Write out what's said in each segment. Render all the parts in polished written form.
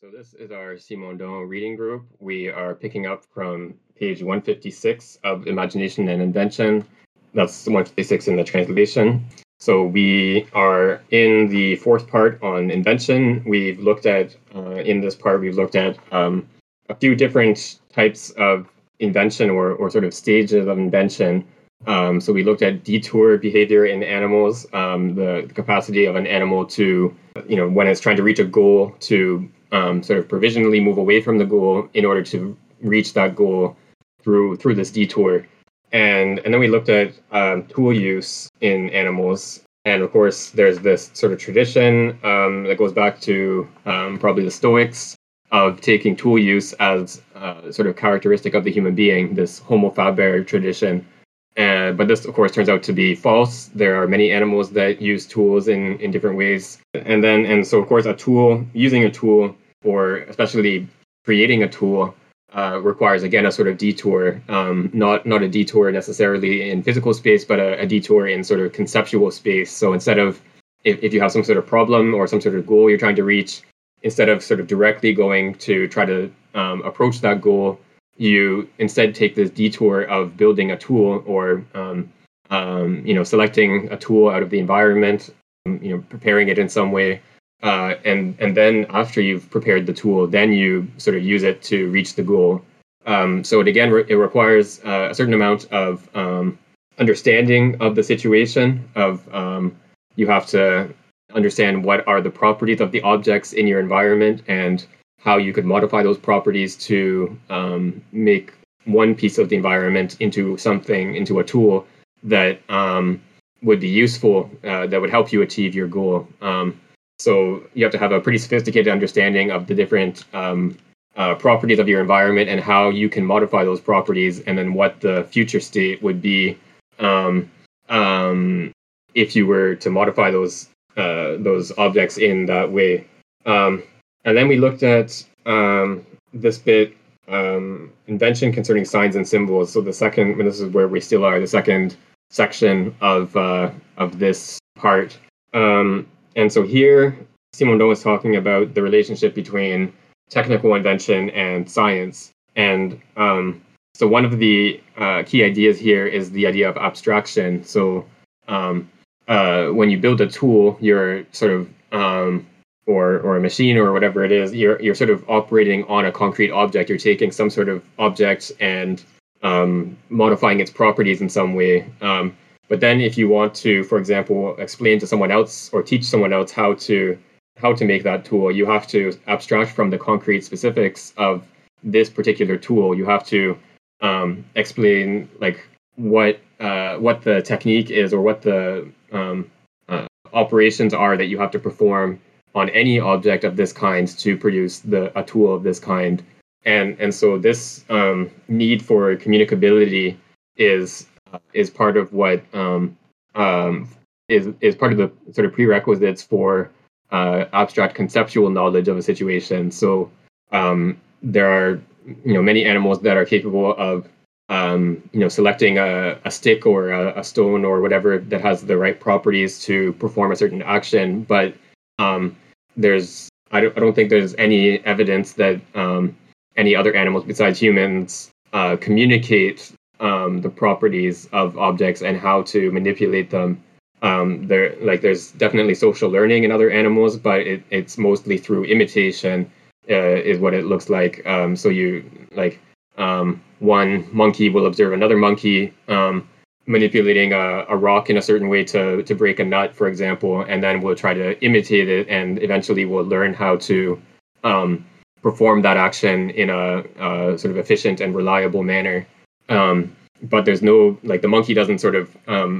So this is our Simondon reading group. We are picking up from page 156 of Imagination and Invention. That's 156 in the translation. So we are in the fourth part on invention. We've looked at, a few different types of invention or sort of stages of invention. So we looked at detour behavior in animals, the capacity of an animal to, when it's trying to reach a goal, to sort of provisionally move away from the goal in order to reach that goal through this detour. And then we looked at tool use in animals. And of course, there's this sort of tradition that goes back to probably the Stoics of taking tool use as sort of characteristic of the human being, this homo faber tradition. But this, of course, turns out to be false. There are many animals that use tools in different ways. And so, of course, using a tool, or especially creating a tool, requires, again, a sort of detour. Not a detour necessarily in physical space, but a detour in sort of conceptual space. So instead of, if you have some sort of problem or some sort of goal you're trying to reach, instead of sort of directly going to try to approach that goal, you instead take this detour of building a tool or, selecting a tool out of the environment, preparing it in some way. And then after you've prepared the tool, then you sort of use it to reach the goal. So it again, it requires a certain amount of understanding of the situation of you have to understand what are the properties of the objects in your environment and how you could modify those properties to make one piece of the environment into a tool that would be useful, that would help you achieve your goal. So you have to have a pretty sophisticated understanding of the different properties of your environment and how you can modify those properties, and then what the future state would be if you were to modify those objects in that way. And then we looked at this bit, invention concerning signs and symbols. So this is where we still are, the second section of this part. And so here, Simondon is talking about the relationship between technical invention and science. And so one of the key ideas here is the idea of abstraction. So when you build a tool, you're sort of... Or a machine or whatever it is, you're sort of operating on a concrete object. You're taking some sort of object and modifying its properties in some way. But then if you want to, for example, explain to someone else or teach someone else how to make that tool, you have to abstract from the concrete specifics of this particular tool. You have to explain like what the technique is or what the operations are that you have to perform on any object of this kind to produce a tool of this kind. And so this need for communicability is part of what is part of the sort of prerequisites for abstract conceptual knowledge of a situation. So there are many animals that are capable of selecting a stick or a stone or whatever that has the right properties to perform a certain action, but I don't think there's any evidence that any other animals besides humans communicate the properties of objects and how to manipulate them. There's definitely social learning in other animals, but it's mostly through imitation is what it looks like. So you one monkey will observe another monkey manipulating a rock in a certain way to break a nut, for example, and then we'll try to imitate it, and eventually we'll learn how to perform that action in a sort of efficient and reliable manner. But there's no, the monkey doesn't sort of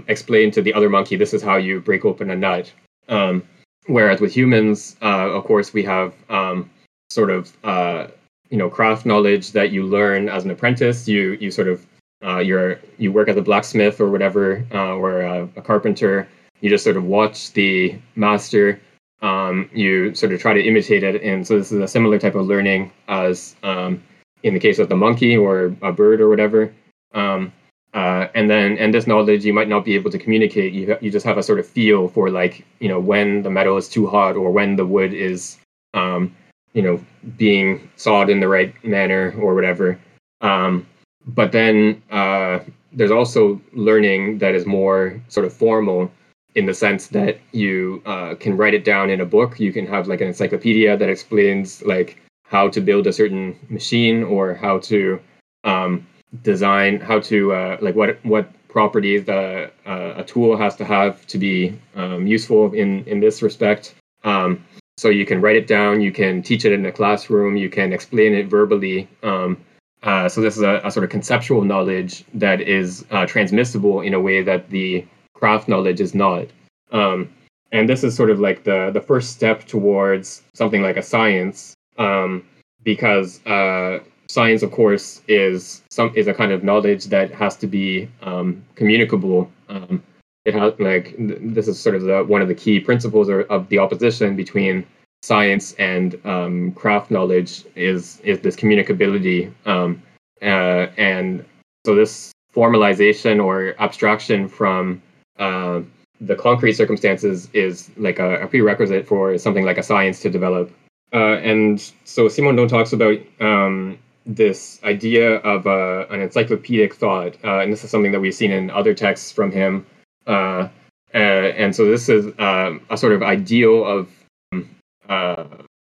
explain to the other monkey, this is how you break open a nut. Whereas with humans, of course, we have craft knowledge that you learn as an apprentice. You sort of you work as a blacksmith or whatever, or a carpenter. You just sort of watch the master. You sort of try to imitate it, and so this is a similar type of learning as in the case of the monkey or a bird or whatever. And this knowledge you might not be able to communicate. You just have a sort of feel for when the metal is too hot or when the wood is being sawed in the right manner or whatever. But then there's also learning that is more sort of formal in the sense that you can write it down in a book. You can have like an encyclopedia that explains like how to build a certain machine or how to design, how to like what properties a tool has to have to be useful in this respect. So you can write it down, you can teach it in the classroom, you can explain it verbally. So this is a sort of conceptual knowledge that is transmissible in a way that the craft knowledge is not. And this is sort of like the first step towards something like a science, because science, of course, is a kind of knowledge that has to be communicable. It has like this is sort of one of the key principles of the opposition between science and craft knowledge is this communicability, and so this formalization or abstraction from the concrete circumstances is like a prerequisite for something like a science to develop. And so Simondon talks about this idea of an encyclopedic thought, and this is something that we've seen in other texts from him. And so this is a sort of ideal of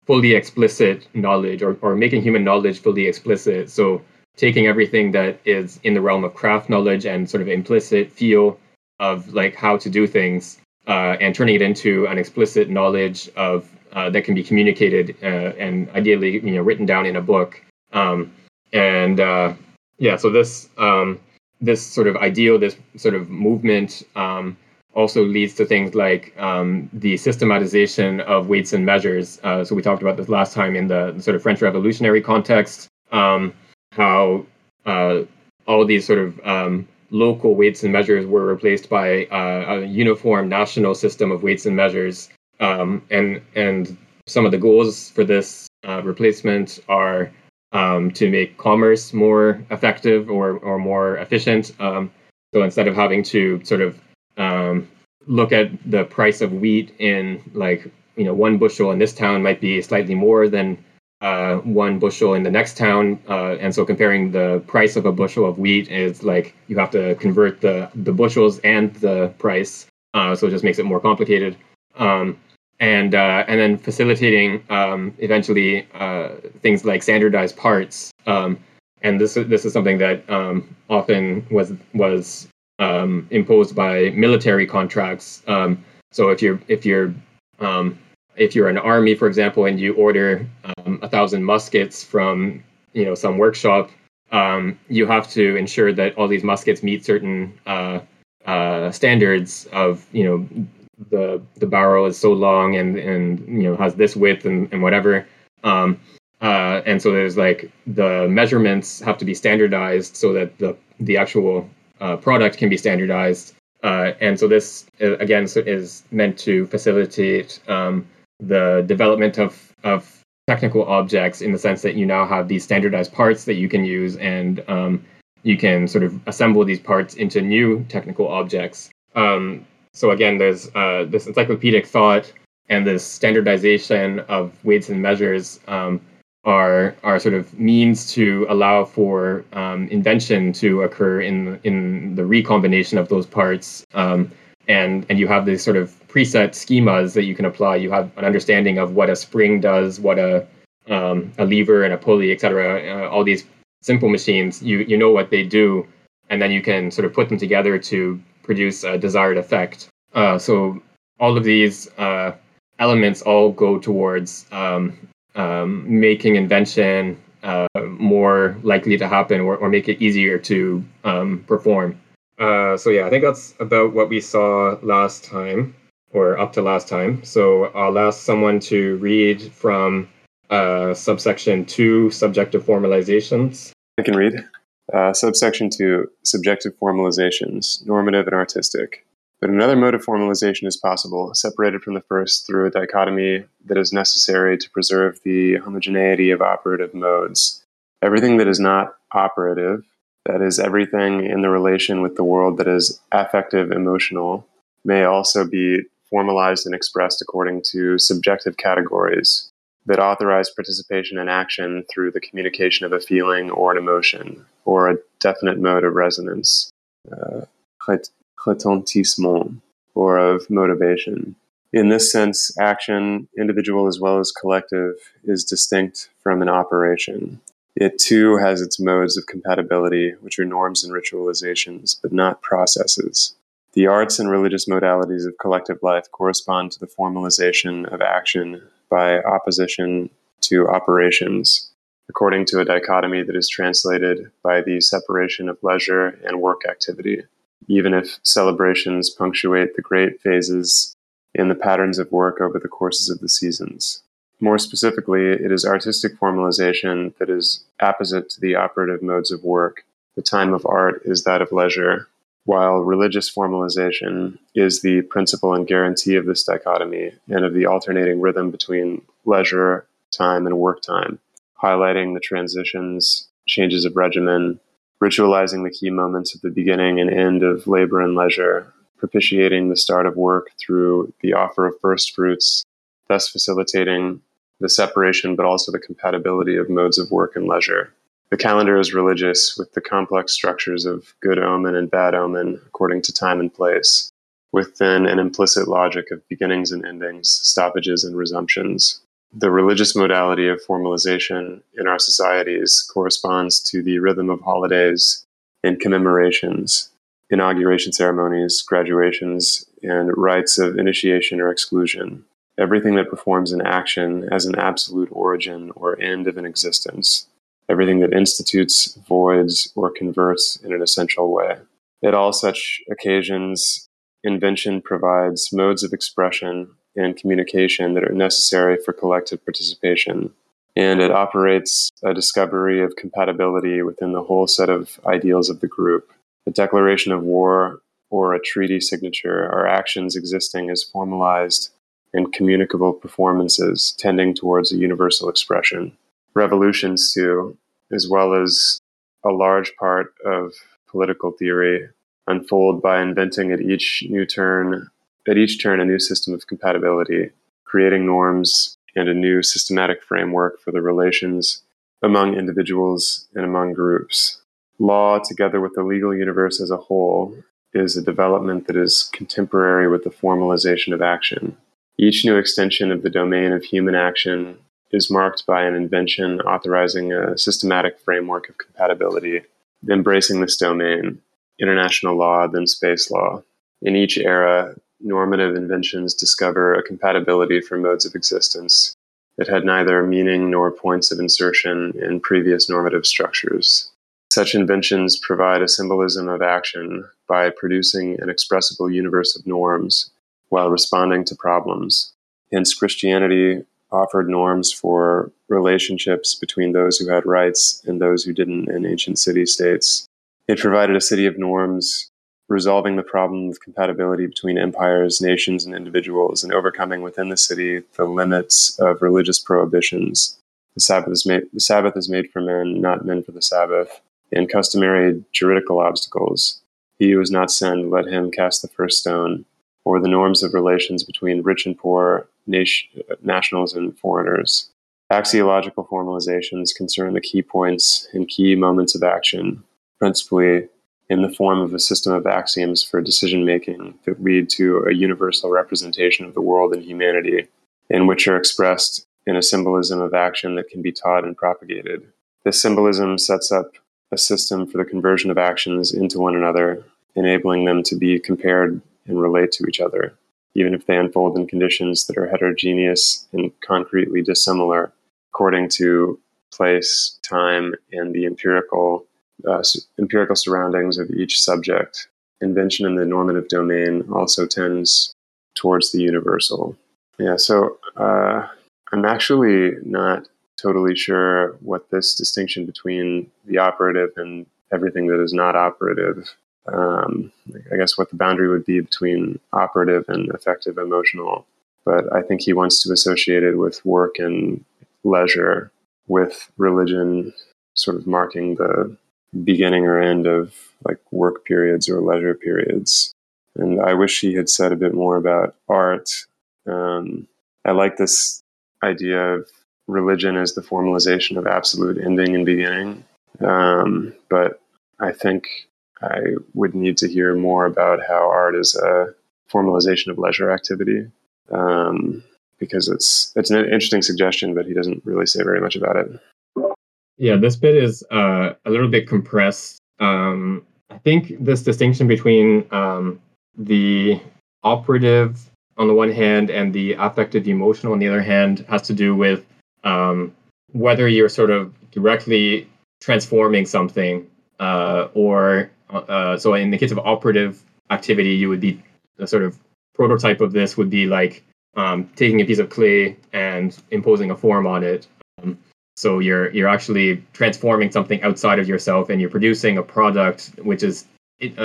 fully explicit knowledge or making human knowledge fully explicit. So taking everything that is in the realm of craft knowledge and sort of implicit feel of like how to do things and turning it into an explicit knowledge of that can be communicated and ideally written down in a book. So this sort of ideal, this sort of movement also leads to things like the systematization of weights and measures. So we talked about this last time in the sort of French Revolutionary context, how all these sort of local weights and measures were replaced by a uniform national system of weights and measures. And some of the goals for this replacement are to make commerce more effective or more efficient. So instead of having to sort of look at the price of wheat in like, one bushel in this town might be slightly more than one bushel in the next town. And so comparing the price of a bushel of wheat is like you have to convert the bushels and the price. So it just makes it more complicated. And then facilitating eventually things like standardized parts, and this is something that often was imposed by military contracts. So if you're an army, for example, and you order 1,000 muskets from some workshop, you have to ensure that all these muskets meet certain standards of the barrel is so long and has this width and whatever. And so there's like the measurements have to be standardized so that the actual product can be standardized. And so this, again, is meant to facilitate the development of technical objects in the sense that you now have these standardized parts that you can use and you can sort of assemble these parts into new technical objects. So again, there's this encyclopedic thought and this standardization of weights and measures are sort of means to allow for invention to occur in the recombination of those parts. And you have these sort of preset schemas that you can apply. You have an understanding of what a spring does, what a lever and a pulley, etc. All these simple machines, you know what they do, and then you can sort of put them together to produce a desired effect. So all of these elements all go towards making invention more likely to happen or make it easier to perform. I think that's about what we saw last time or up to last time. So I'll ask someone to read from subsection 2, Subjective Formalizations. I can read. Subsection 2, subjective formalizations, normative and artistic. But another mode of formalization is possible, separated from the first through a dichotomy that is necessary to preserve the homogeneity of operative modes. Everything that is not operative, that is everything in the relation with the world that is affective, emotional, may also be formalized and expressed according to subjective categories. that authorize participation in action through the communication of a feeling or an emotion, or a definite mode of resonance, retentissement, or of motivation. In this sense, action, individual as well as collective, is distinct from an operation. It too has its modes of compatibility, which are norms and ritualizations, but not processes. The arts and religious modalities of collective life correspond to the formalization of action by opposition to operations, according to a dichotomy that is translated by the separation of leisure and work activity, even if celebrations punctuate the great phases in the patterns of work over the courses of the seasons. More specifically, it is artistic formalization that is apposite to the operative modes of work. The time of art is that of leisure, while religious formalization is the principle and guarantee of this dichotomy and of the alternating rhythm between leisure time and work time, highlighting the transitions, changes of regimen, ritualizing the key moments at the beginning and end of labor and leisure, propitiating the start of work through the offer of first fruits, thus facilitating the separation but also the compatibility of modes of work and leisure. The calendar is religious, with the complex structures of good omen and bad omen according to time and place, within an implicit logic of beginnings and endings, stoppages and resumptions. The religious modality of formalization in our societies corresponds to the rhythm of holidays and commemorations, inauguration ceremonies, graduations, and rites of initiation or exclusion. Everything that performs an action as an absolute origin or end of an existence. Everything that institutes, voids, or converts in an essential way. At all such occasions, invention provides modes of expression and communication that are necessary for collective participation, and it operates a discovery of compatibility within the whole set of ideals of the group. A declaration of war or a treaty signature are actions existing as formalized and communicable performances tending towards a universal expression. Revolutions, too, as well as a large part of political theory, unfold by inventing at each turn a new system of compatibility, creating norms and a new systematic framework for the relations among individuals and among groups. Law, together with the legal universe as a whole, is a development that is contemporary with the formalization of action. Each new extension of the domain of human action is marked by an invention authorizing a systematic framework of compatibility, embracing this domain, international law, then space law. In each era, normative inventions discover a compatibility for modes of existence that had neither meaning nor points of insertion in previous normative structures. Such inventions provide a symbolism of action by producing an expressible universe of norms while responding to problems. Hence, Christianity offered norms for relationships between those who had rights and those who didn't in ancient city-states. It provided a city of norms, resolving the problem of compatibility between empires, nations, and individuals, and overcoming within the city the limits of religious prohibitions. The Sabbath is made for men, not men for the Sabbath, and customary juridical obstacles. He who is not sinned, let him cast the first stone, or the norms of relations between rich and poor, nationals and foreigners. Axiological formalizations concern the key points and key moments of action, principally in the form of a system of axioms for decision-making that lead to a universal representation of the world and humanity, and which are expressed in a symbolism of action that can be taught and propagated. This symbolism sets up a system for the conversion of actions into one another, enabling them to be compared and relate to each other, even if they unfold in conditions that are heterogeneous and concretely dissimilar, according to place, time, and the empirical surroundings of each subject. Invention in the normative domain also tends towards the universal. Yeah, so I'm actually not totally sure what this distinction between the operative and everything that is not operative, I guess what the boundary would be between operative and effective emotional, but I think he wants to associate it with work and leisure, with religion sort of marking the beginning or end of like work periods or leisure periods. And I wish he had said a bit more about art. I like this idea of religion as the formalization of absolute ending and beginning. But I think I would need to hear more about how art is a formalization of leisure activity, because it's an interesting suggestion, but he doesn't really say very much about it. Yeah, this bit is a little bit compressed. I think this distinction between the operative on the one hand and the affective emotional on the other hand has to do with whether you're sort of directly transforming something or so in the case of operative activity, you would be a sort of prototype of this would be like taking a piece of clay and imposing a form on it. So you're actually transforming something outside of yourself and you're producing a product which is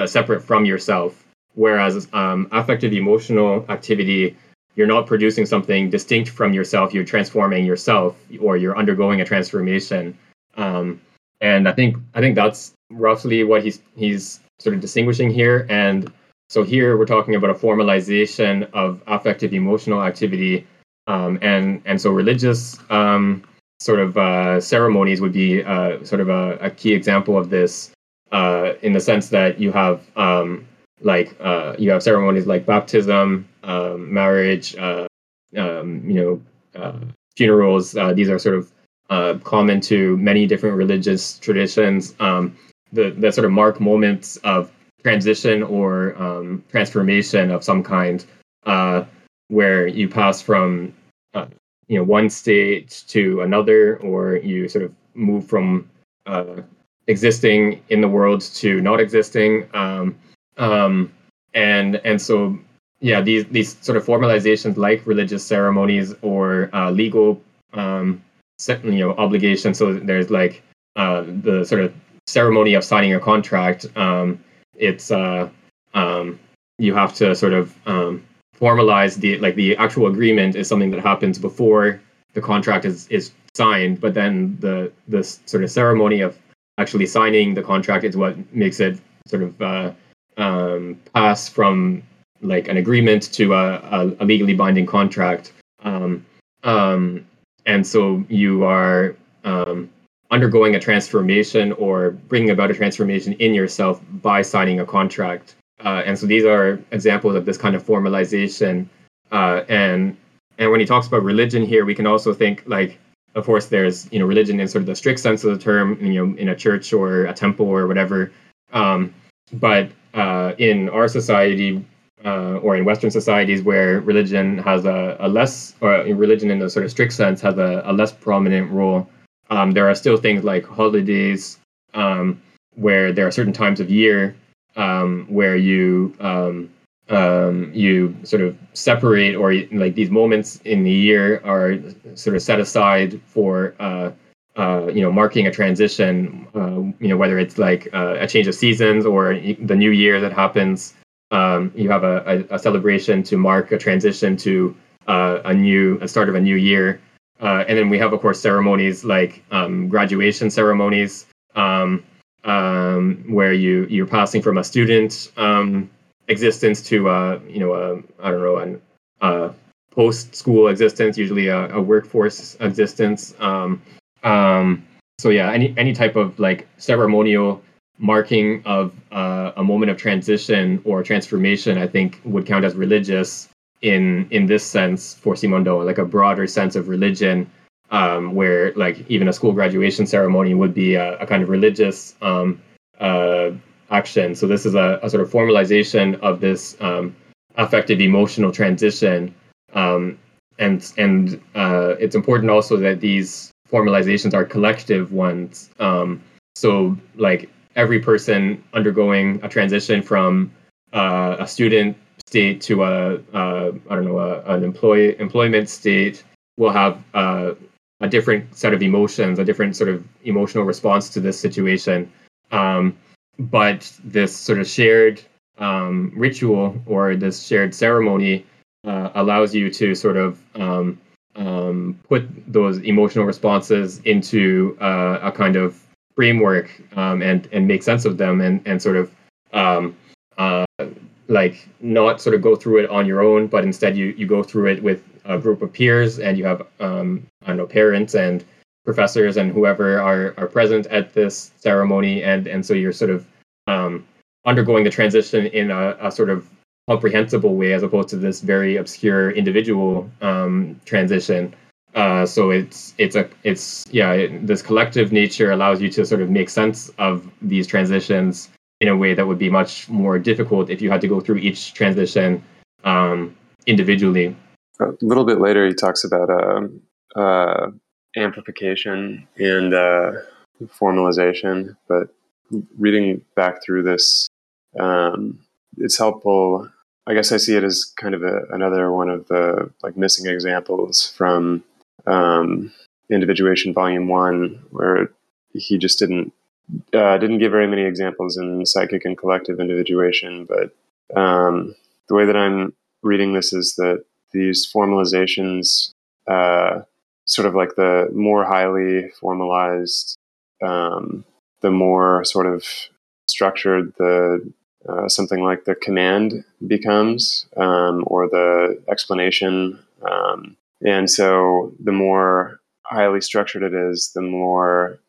separate from yourself. Whereas affective emotional activity, you're not producing something distinct from yourself. You're transforming yourself, or you're undergoing a transformation. And I think that's roughly what he's sort of distinguishing here. And so here we're talking about a formalization of affective emotional activity, and so religious sort of ceremonies would be sort of a key example of this, in the sense that you have. You have ceremonies like baptism, marriage, funerals. These are sort of common to many different religious traditions. That sort of mark moments of transition or transformation of some kind, where you pass from one stage to another, or you sort of move from existing in the world to not existing. So these sort of formalizations like religious ceremonies or legal obligations. So there's like the sort of ceremony of signing a contract. You have to sort of formalize the actual agreement is something that happens before the contract is signed, but then the sort of ceremony of actually signing the contract is what makes it sort of pass from like an agreement to a legally binding contract, and so you are undergoing a transformation or bringing about a transformation in yourself by signing a contract, and so these are examples of this kind of formalization. And when he talks about religion here, we can also think like, of course, there's religion in sort of the strict sense of the term, in a church or a temple or whatever, but in our society, or in Western societies, where religion has religion in the sort of strict sense has a less prominent role, there are still things like holidays, where there are certain times of year where you sort of separate, or like these moments in the year are sort of set aside for marking a transition, whether it's like a change of seasons or the new year that happens. You have a celebration to mark a transition to a start of a new year. And then we have, of course, ceremonies like graduation ceremonies, where you're passing from a student existence to, a post-school existence, usually a workforce existence. Any type of like ceremonial marking of a moment of transition or transformation, I think, would count as religious in this sense for Simondon, like a broader sense of religion, where like even a school graduation ceremony would be a kind of religious action. So this is a sort of formalization of this affective emotional transition, and it's important also that these formalizations are collective ones. So like every person undergoing a transition from a student state to an employment state will have a different set of emotions, a different sort of emotional response to this situation. But this sort of shared ritual or this shared ceremony allows you to sort of put those emotional responses into a kind of framework and make sense of them and sort of not sort of go through it on your own, but instead you go through it with a group of peers, and you have I don't know, parents and professors and whoever are present at this ceremony, and so you're sort of undergoing the transition in a sort of comprehensible way, as opposed to this very obscure individual transition. So this collective nature allows you to sort of make sense of these transitions in a way that would be much more difficult if you had to go through each transition individually. A little bit later, he talks about amplification and formalization, but reading back through this, it's helpful. I guess I see it as kind of another one of the missing examples from Individuation Volume 1, where he just didn't give very many examples in psychic and collective individuation. But the way that I'm reading this is that these formalizations, sort of like the more highly formalized, the more sort of structured the something like the command becomes, or the explanation. And so the more highly structured it is, the more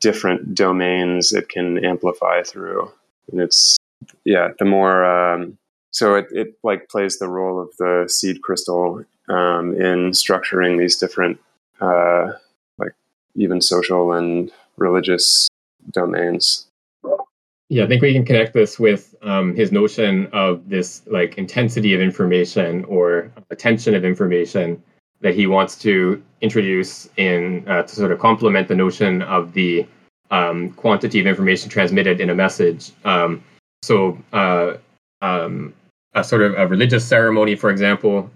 different domains it can amplify through. And it's, the more, so it like plays the role of the seed crystal in structuring these different, even social and religious domains. Yeah, I think we can connect this with his notion of this intensity of information or attention of information that he wants to introduce in to sort of complement the notion of the quantity of information transmitted in a message. A sort of a religious ceremony, for example,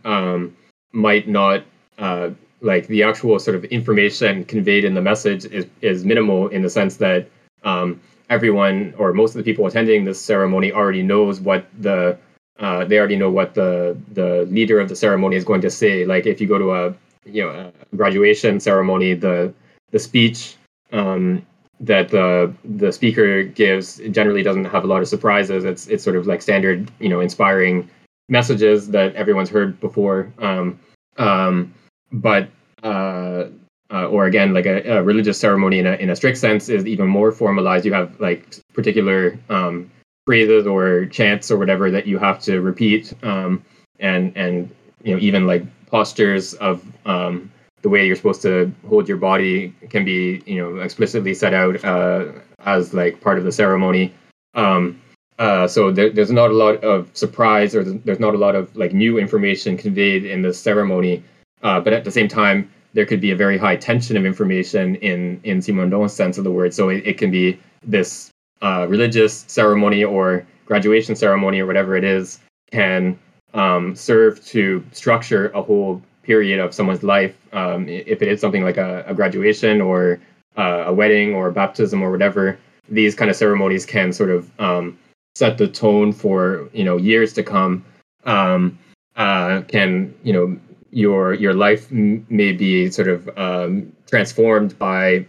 might not the actual sort of information conveyed in the message is minimal, in the sense that everyone or most of the people attending this ceremony already knows what the leader of the ceremony is going to say. Like if you go to a graduation ceremony, the speech that the speaker gives generally doesn't have a lot of surprises. It's sort of like standard, inspiring messages that everyone's heard before. Or again, like a religious ceremony in a strict sense is even more formalized. You have particular phrases or chants or whatever that you have to repeat, and even postures of the way you're supposed to hold your body can be explicitly set out as part of the ceremony. So there's not a lot of surprise, or there's not a lot of new information conveyed in the ceremony, but at the same time, there could be a very high tension of information in Simondon's sense of the word. So it can be this religious ceremony or graduation ceremony or whatever it is can serve to structure a whole period of someone's life. If it is something like a graduation or a wedding or a baptism or whatever, these kind of ceremonies can sort of set the tone for, years to come. Your life may be sort of transformed by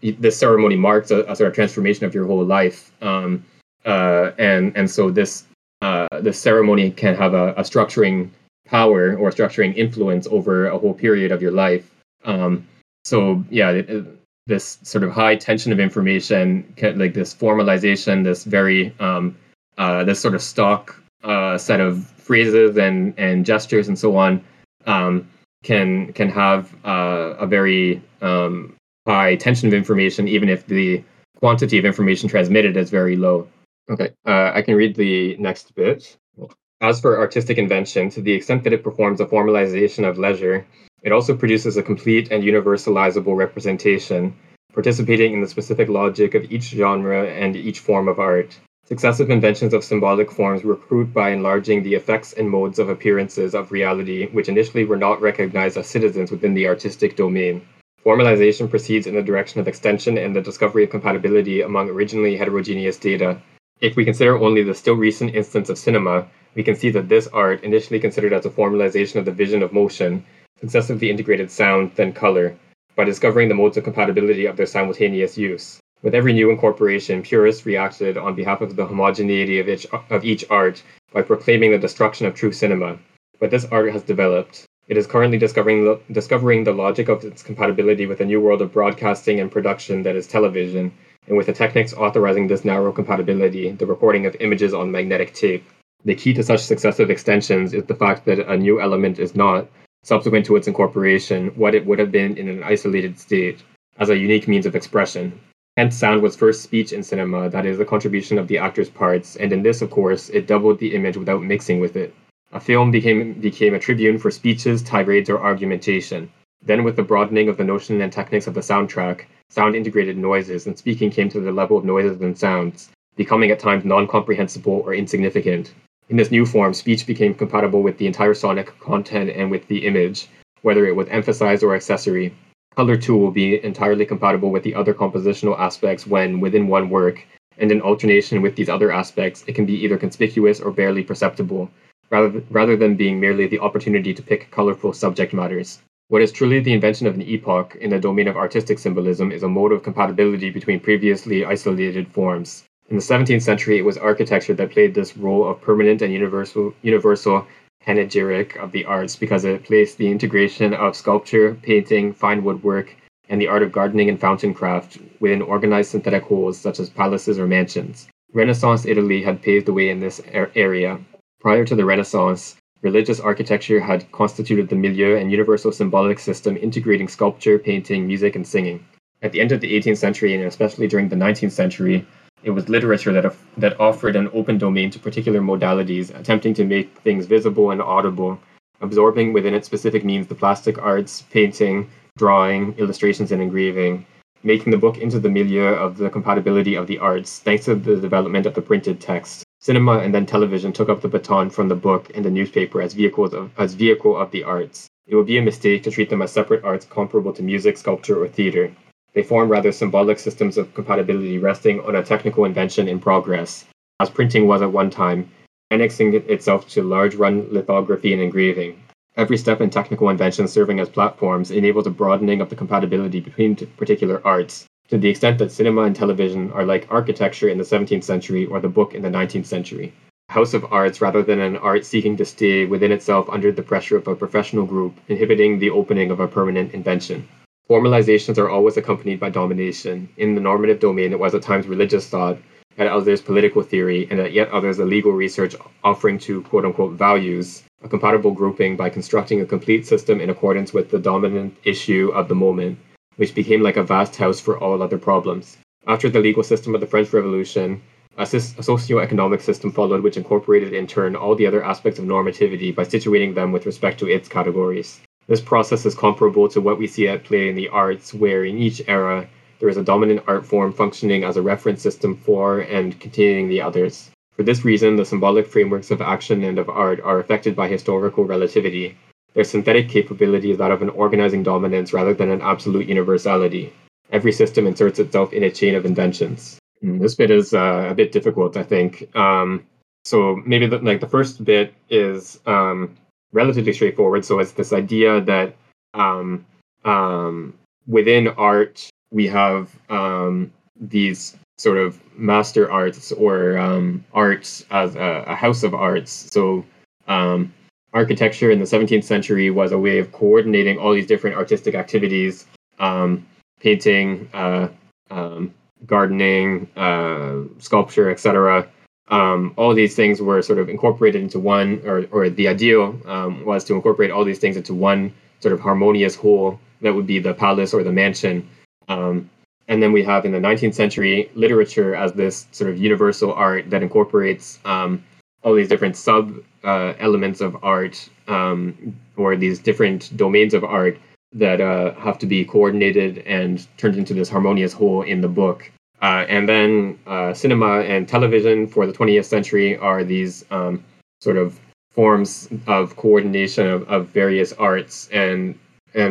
this ceremony marks a sort of transformation of your whole life, and so this the ceremony can have a structuring power or structuring influence over a whole period of your life. This sort of high tension of information, this formalization, this very this sort of stock set of phrases and gestures and so on, can have a very high tension of information, even if the quantity of information transmitted is very low. Okay, I can read the next bit. As for artistic invention, to the extent that it performs a formalization of leisure, it also produces a complete and universalizable representation, participating in the specific logic of each genre and each form of art. Successive inventions of symbolic forms recruit by enlarging the effects and modes of appearances of reality, which initially were not recognized as citizens within the artistic domain. Formalization proceeds in the direction of extension and the discovery of compatibility among originally heterogeneous data. If we consider only the still recent instance of cinema, we can see that this art, initially considered as a formalization of the vision of motion, successively integrated sound, then color, by discovering the modes of compatibility of their simultaneous use. With every new incorporation, purists reacted on behalf of the homogeneity of each art by proclaiming the destruction of true cinema. But this art has developed. It is currently discovering the logic of its compatibility with a new world of broadcasting and production that is television, and with the techniques authorizing this narrow compatibility, the recording of images on magnetic tape. The key to such successive extensions is the fact that a new element is not, subsequent to its incorporation, what it would have been in an isolated state, as a unique means of expression. Hence, sound was first speech in cinema, that is, the contribution of the actor's parts, and in this, of course, it doubled the image without mixing with it. A film became a tribune for speeches, tirades, or argumentation. Then, with the broadening of the notion and techniques of the soundtrack, sound integrated noises, and speaking came to the level of noises and sounds, becoming at times non-comprehensible or insignificant. In this new form, speech became compatible with the entire sonic content and with the image, whether it was emphasized or accessory. Color, too, will be entirely compatible with the other compositional aspects when, within one work, and in alternation with these other aspects, it can be either conspicuous or barely perceptible, rather than being merely the opportunity to pick colorful subject matters. What is truly the invention of an epoch in the domain of artistic symbolism is a mode of compatibility between previously isolated forms. In the 17th century, it was architecture that played this role of permanent and universal panegyric of the arts, because it placed the integration of sculpture, painting, fine woodwork, and the art of gardening and fountain craft within organized synthetic wholes such as palaces or mansions. Renaissance Italy had paved the way in this area. Prior to the Renaissance, religious architecture had constituted the milieu and universal symbolic system integrating sculpture, painting, music, and singing. At the end of the 18th century, and especially during the 19th century, it was literature that offered an open domain to particular modalities, attempting to make things visible and audible, absorbing within its specific means the plastic arts, painting, drawing, illustrations, and engraving, making the book into the milieu of the compatibility of the arts, thanks to the development of the printed text. Cinema and then television took up the baton from the book and the newspaper as vehicle of the arts. It would be a mistake to treat them as separate arts comparable to music, sculpture, or theater. They form rather symbolic systems of compatibility resting on a technical invention in progress, as printing was at one time, annexing itself to large-run lithography and engraving. Every step in technical invention serving as platforms enables a broadening of the compatibility between particular arts, to the extent that cinema and television are like architecture in the 17th century or the book in the 19th century. A house of arts rather than an art seeking to stay within itself under the pressure of a professional group, inhibiting the opening of a permanent invention. Formalizations are always accompanied by domination. In the normative domain, it was at times religious thought, at others political theory, and at yet others a legal research offering to quote-unquote values, a compatible grouping by constructing a complete system in accordance with the dominant issue of the moment, which became like a vast house for all other problems. After the legal system of the French Revolution, a socio-economic system followed which incorporated in turn all the other aspects of normativity by situating them with respect to its categories. This process is comparable to what we see at play in the arts, where in each era there is a dominant art form functioning as a reference system for and containing the others. For this reason, the symbolic frameworks of action and of art are affected by historical relativity. Their synthetic capability is that of an organizing dominance rather than an absolute universality. Every system inserts itself in a chain of inventions. This bit is a bit difficult, I think. So maybe the first bit is relatively straightforward. So it's this idea that within art, we have these sort of master arts or arts as a house of arts. So architecture in the 17th century was a way of coordinating all these different artistic activities, painting, gardening, sculpture, etc. All these things were sort of incorporated into one, or the ideal was to incorporate all these things into one sort of harmonious whole that would be the palace or the mansion. And then we have in the 19th century literature as this sort of universal art that incorporates all these different elements of art, or these different domains of art that have to be coordinated and turned into this harmonious whole in the book. And then cinema and television for the 20th century are these sort of forms of coordination of various arts. And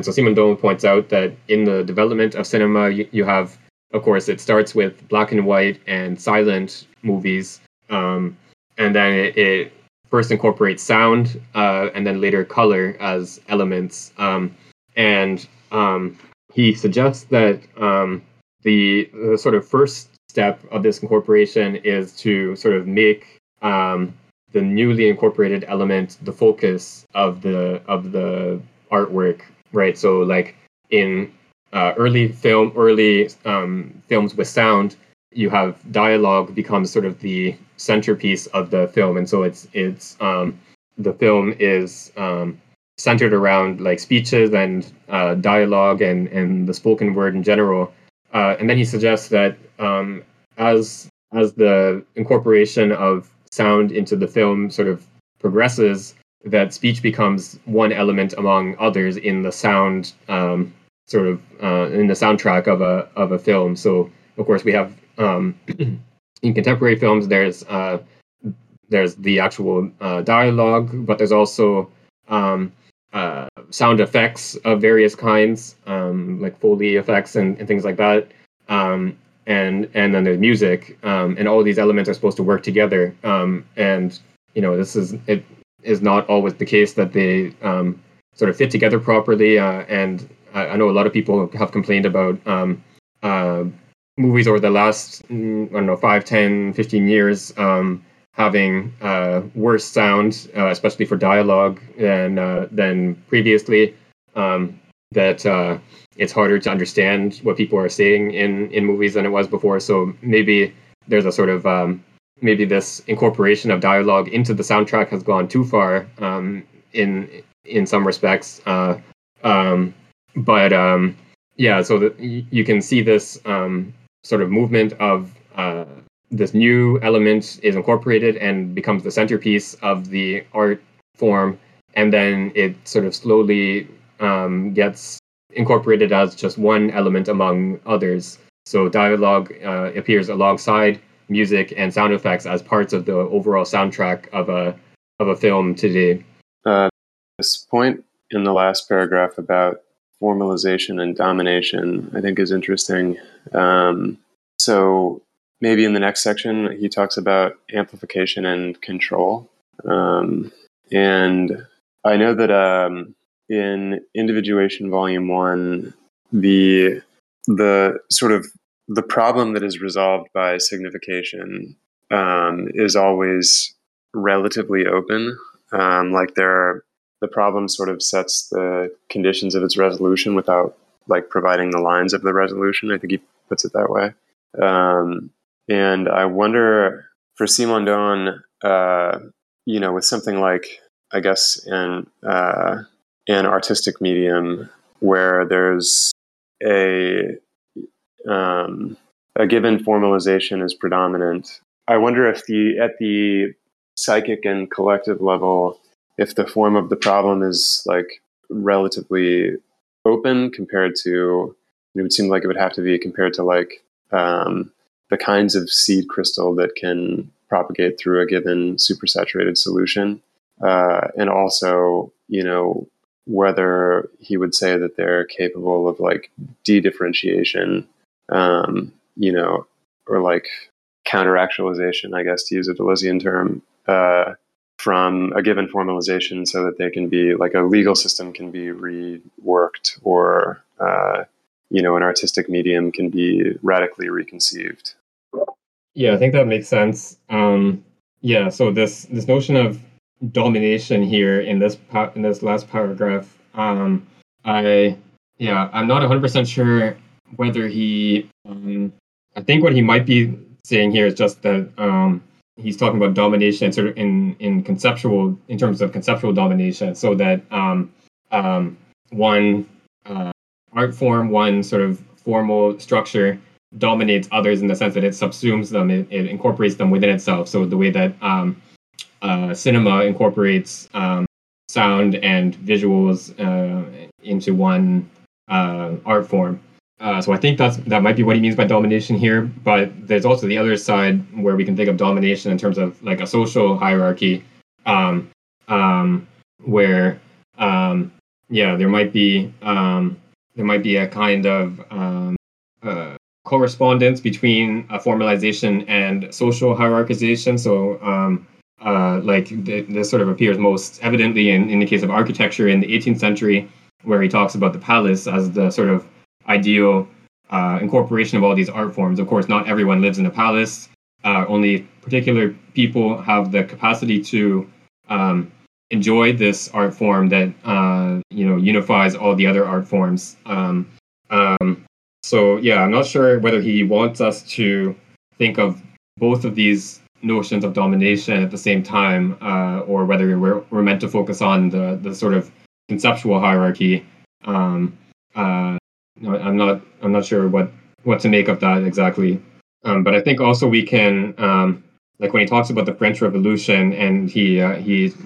so Simondon points out that in the development of cinema, you have, of course, it starts with black and white and silent movies, and then it first incorporates sound and then later color as elements. And he suggests that the sort of first step of this incorporation is to sort of make the newly incorporated element the focus of the artwork, right? So like in early films with sound, you have dialogue becomes sort of the centerpiece of the film, and so it's the film is centered around like speeches and dialogue and the spoken word in general. And then he suggests that as the incorporation of sound into the film sort of progresses, that speech becomes one element among others in the sound, in the soundtrack of a film. So of course we have in contemporary films there's the actual dialogue, but there's also sound effects of various kinds, like Foley effects and things like that. And then there's music, and all of these elements are supposed to work together. And you know, it is not always the case that they sort of fit together properly. And I know a lot of people have complained about movies over the last 5, 10, 15 years having worse sound, especially for dialogue, than previously. That it's harder to understand what people are saying in movies than it was before. So maybe there's a sort of maybe this incorporation of dialogue into the soundtrack has gone too far in some respects. So that you can see this sort of movement of this new element is incorporated and becomes the centerpiece of the art form, and then it sort of slowly gets incorporated as just one element among others. So dialogue appears alongside music and sound effects as parts of the overall soundtrack of a film today. This point in the last paragraph about formalization and domination, I think, is interesting. So maybe in the next section, he talks about amplification and control. And I know that in Individuation Volume 1, the sort of the problem that is resolved by signification is always relatively open. The problem sort of sets the conditions of its resolution without like providing the lines of the resolution. I think he puts it that way. And I wonder for Simondon, with something like, I guess, an artistic medium where there's a given formalization is predominant. I wonder if at the psychic and collective level, if the form of the problem is like relatively open compared to, it would seem like it would have to be compared to like the kinds of seed crystal that can propagate through a given supersaturated solution, and also whether he would say that they're capable of like de-differentiation, or like counteractualization, I guess, to use a Deleuzean term, from a given formalization, so that they can be like a legal system can be reworked, or, an artistic medium can be radically reconceived. Yeah, I think that makes sense. So this notion of domination here in this last paragraph, I'm not 100% sure whether he I think what he might be saying here is just that he's talking about domination sort of in terms of conceptual domination, so that one art form, one sort of formal structure dominates others in the sense that it subsumes them, it incorporates them within itself. So the way that cinema incorporates sound and visuals into one art form. So I think that might be what he means by domination here. But there's also the other side where we can think of domination in terms of like a social hierarchy, where there might be a kind of correspondence between a formalization and social hierarchization. So this sort of appears most evidently in the case of architecture in the 18th century, where he talks about the palace as the sort of ideal incorporation of all these art forms. Of course, not everyone lives in a palace. Only particular people have the capacity to enjoy this art form that, unifies all the other art forms. I'm not sure whether he wants us to think of both of these notions of domination at the same time, or whether we're meant to focus on the sort of conceptual hierarchy. I'm not sure what to make of that exactly. But I think also we can, when he talks about the French Revolution, and he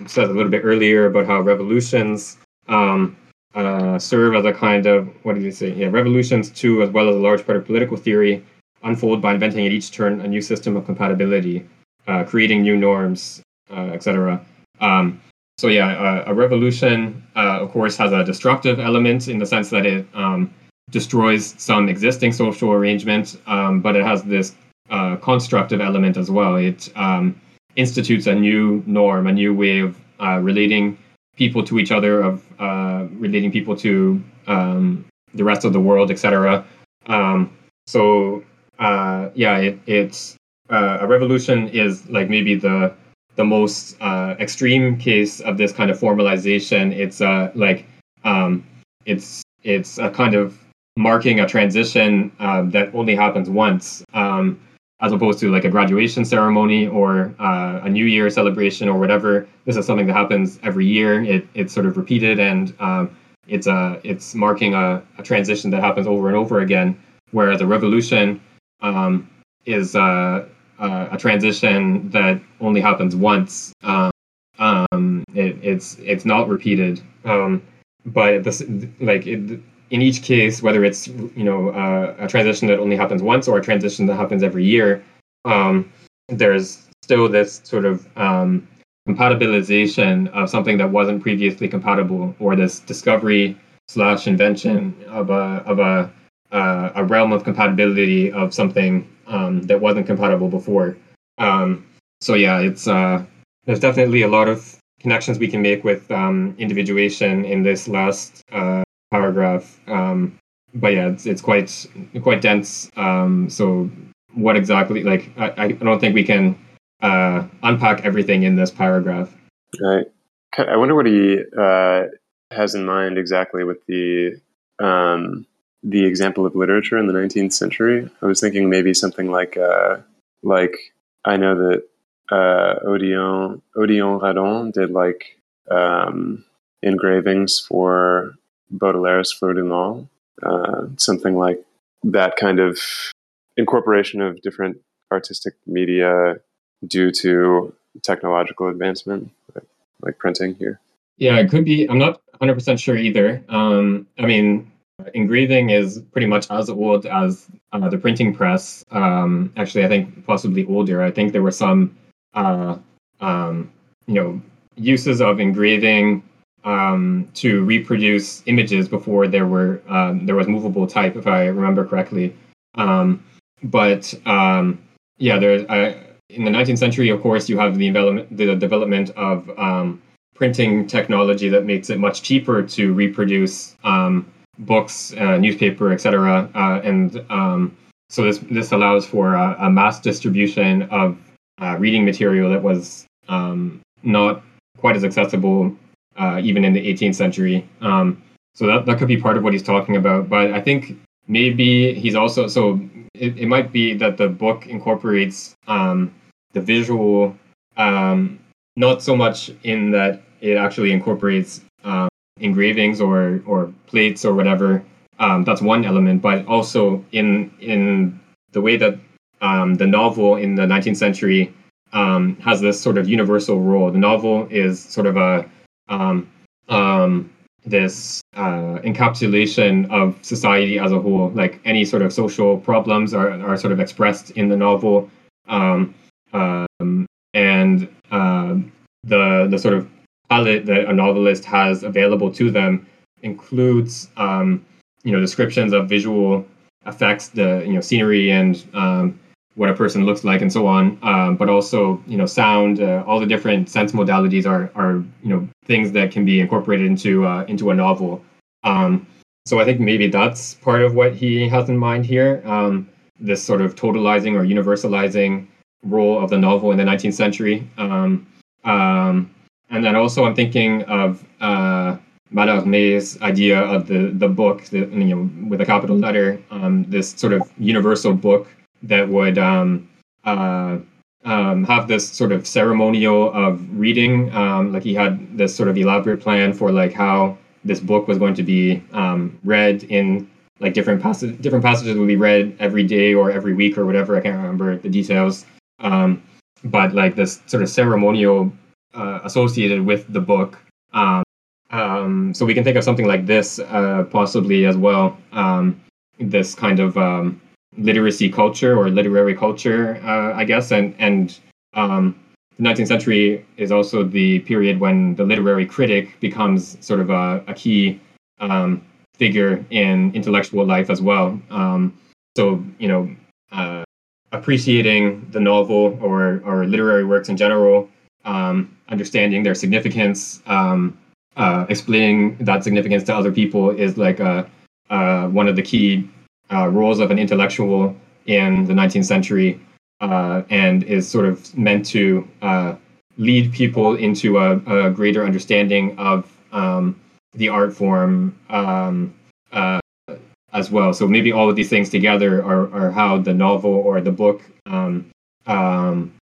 says a little bit earlier about how revolutions serve as a kind of, what did he say? Yeah, revolutions too, as well as a large part of political theory, unfold by inventing at each turn a new system of compatibility, creating new norms, etc. A revolution, of course, has a destructive element in the sense that it destroys some existing social arrangement, but it has this constructive element as well. It institutes a new norm, a new way of relating people to each other, of relating people to the rest of the world, etc. It's a revolution is like maybe the most extreme case of this kind of formalization. It's it's a kind of marking a transition that only happens once, as opposed to like a graduation ceremony or a New Year celebration or whatever. This is something that happens every year. It's sort of repeated, and it's marking a transition that happens over and over again. Whereas a revolution is a transition that only happens once. It's not repeated. In each case, whether it's a transition that only happens once or a transition that happens every year, there's still this sort of compatibilization of something that wasn't previously compatible, or this discovery / invention of a realm of compatibility of something that wasn't compatible before. There's definitely a lot of connections we can make with individuation in this last paragraph. It's quite dense. So what exactly, I don't think we can unpack everything in this paragraph. All right. I wonder what he has in mind exactly with the example of literature in the 19th century. I was thinking maybe something like I know that Odion Radon did engravings for Baudelaire's Fleurs du Mal, something like that kind of incorporation of different artistic media due to technological advancement, like printing here. Yeah, it could be. I'm not 100% sure either. Engraving is pretty much as old as the printing press. Actually, I think possibly older. I think there were some, uses of engraving to reproduce images before there was movable type, if I remember correctly. In the 19th century, of course, you have the development of printing technology that makes it much cheaper to reproduce books, newspaper, etc., so this allows for a mass distribution of reading material that was not quite as accessible even in the 18th century. So that could be part of what he's talking about. But I think maybe he's also it might be that the book incorporates the visual, not so much in that it actually incorporates engravings or plates or whatever. That's one element, but also in the way that the novel in the 19th century has this sort of universal role. The novel is sort of a this encapsulation of society as a whole. Like any sort of social problems are sort of expressed in the novel, and the sort of palette that a novelist has available to them includes, descriptions of visual effects, scenery and what a person looks like and so on. But also, sound, all the different sense modalities are things that can be incorporated into a novel. So I think maybe that's part of what he has in mind here, this sort of totalizing or universalizing role of the novel in the 19th century. And then also I'm thinking of Mallarmé's idea of the book, with a capital letter, this sort of universal book that would have this sort of ceremonial of reading. Like he had this sort of elaborate plan for like how this book was going to be read in like different passages would be read every day or every week or whatever. I can't remember the details. But like this sort of ceremonial associated with the book. So we can think of something like this possibly as well. This kind of literacy culture or literary culture, I guess. And the 19th century is also the period when the literary critic becomes sort of a key figure in intellectual life as well. So appreciating the novel or literary works in general, understanding their significance, explaining that significance to other people is like one of the key roles of an intellectual in the 19th century, and is sort of meant to lead people into a greater understanding of the art form as well. So maybe all of these things together are how the novel or the book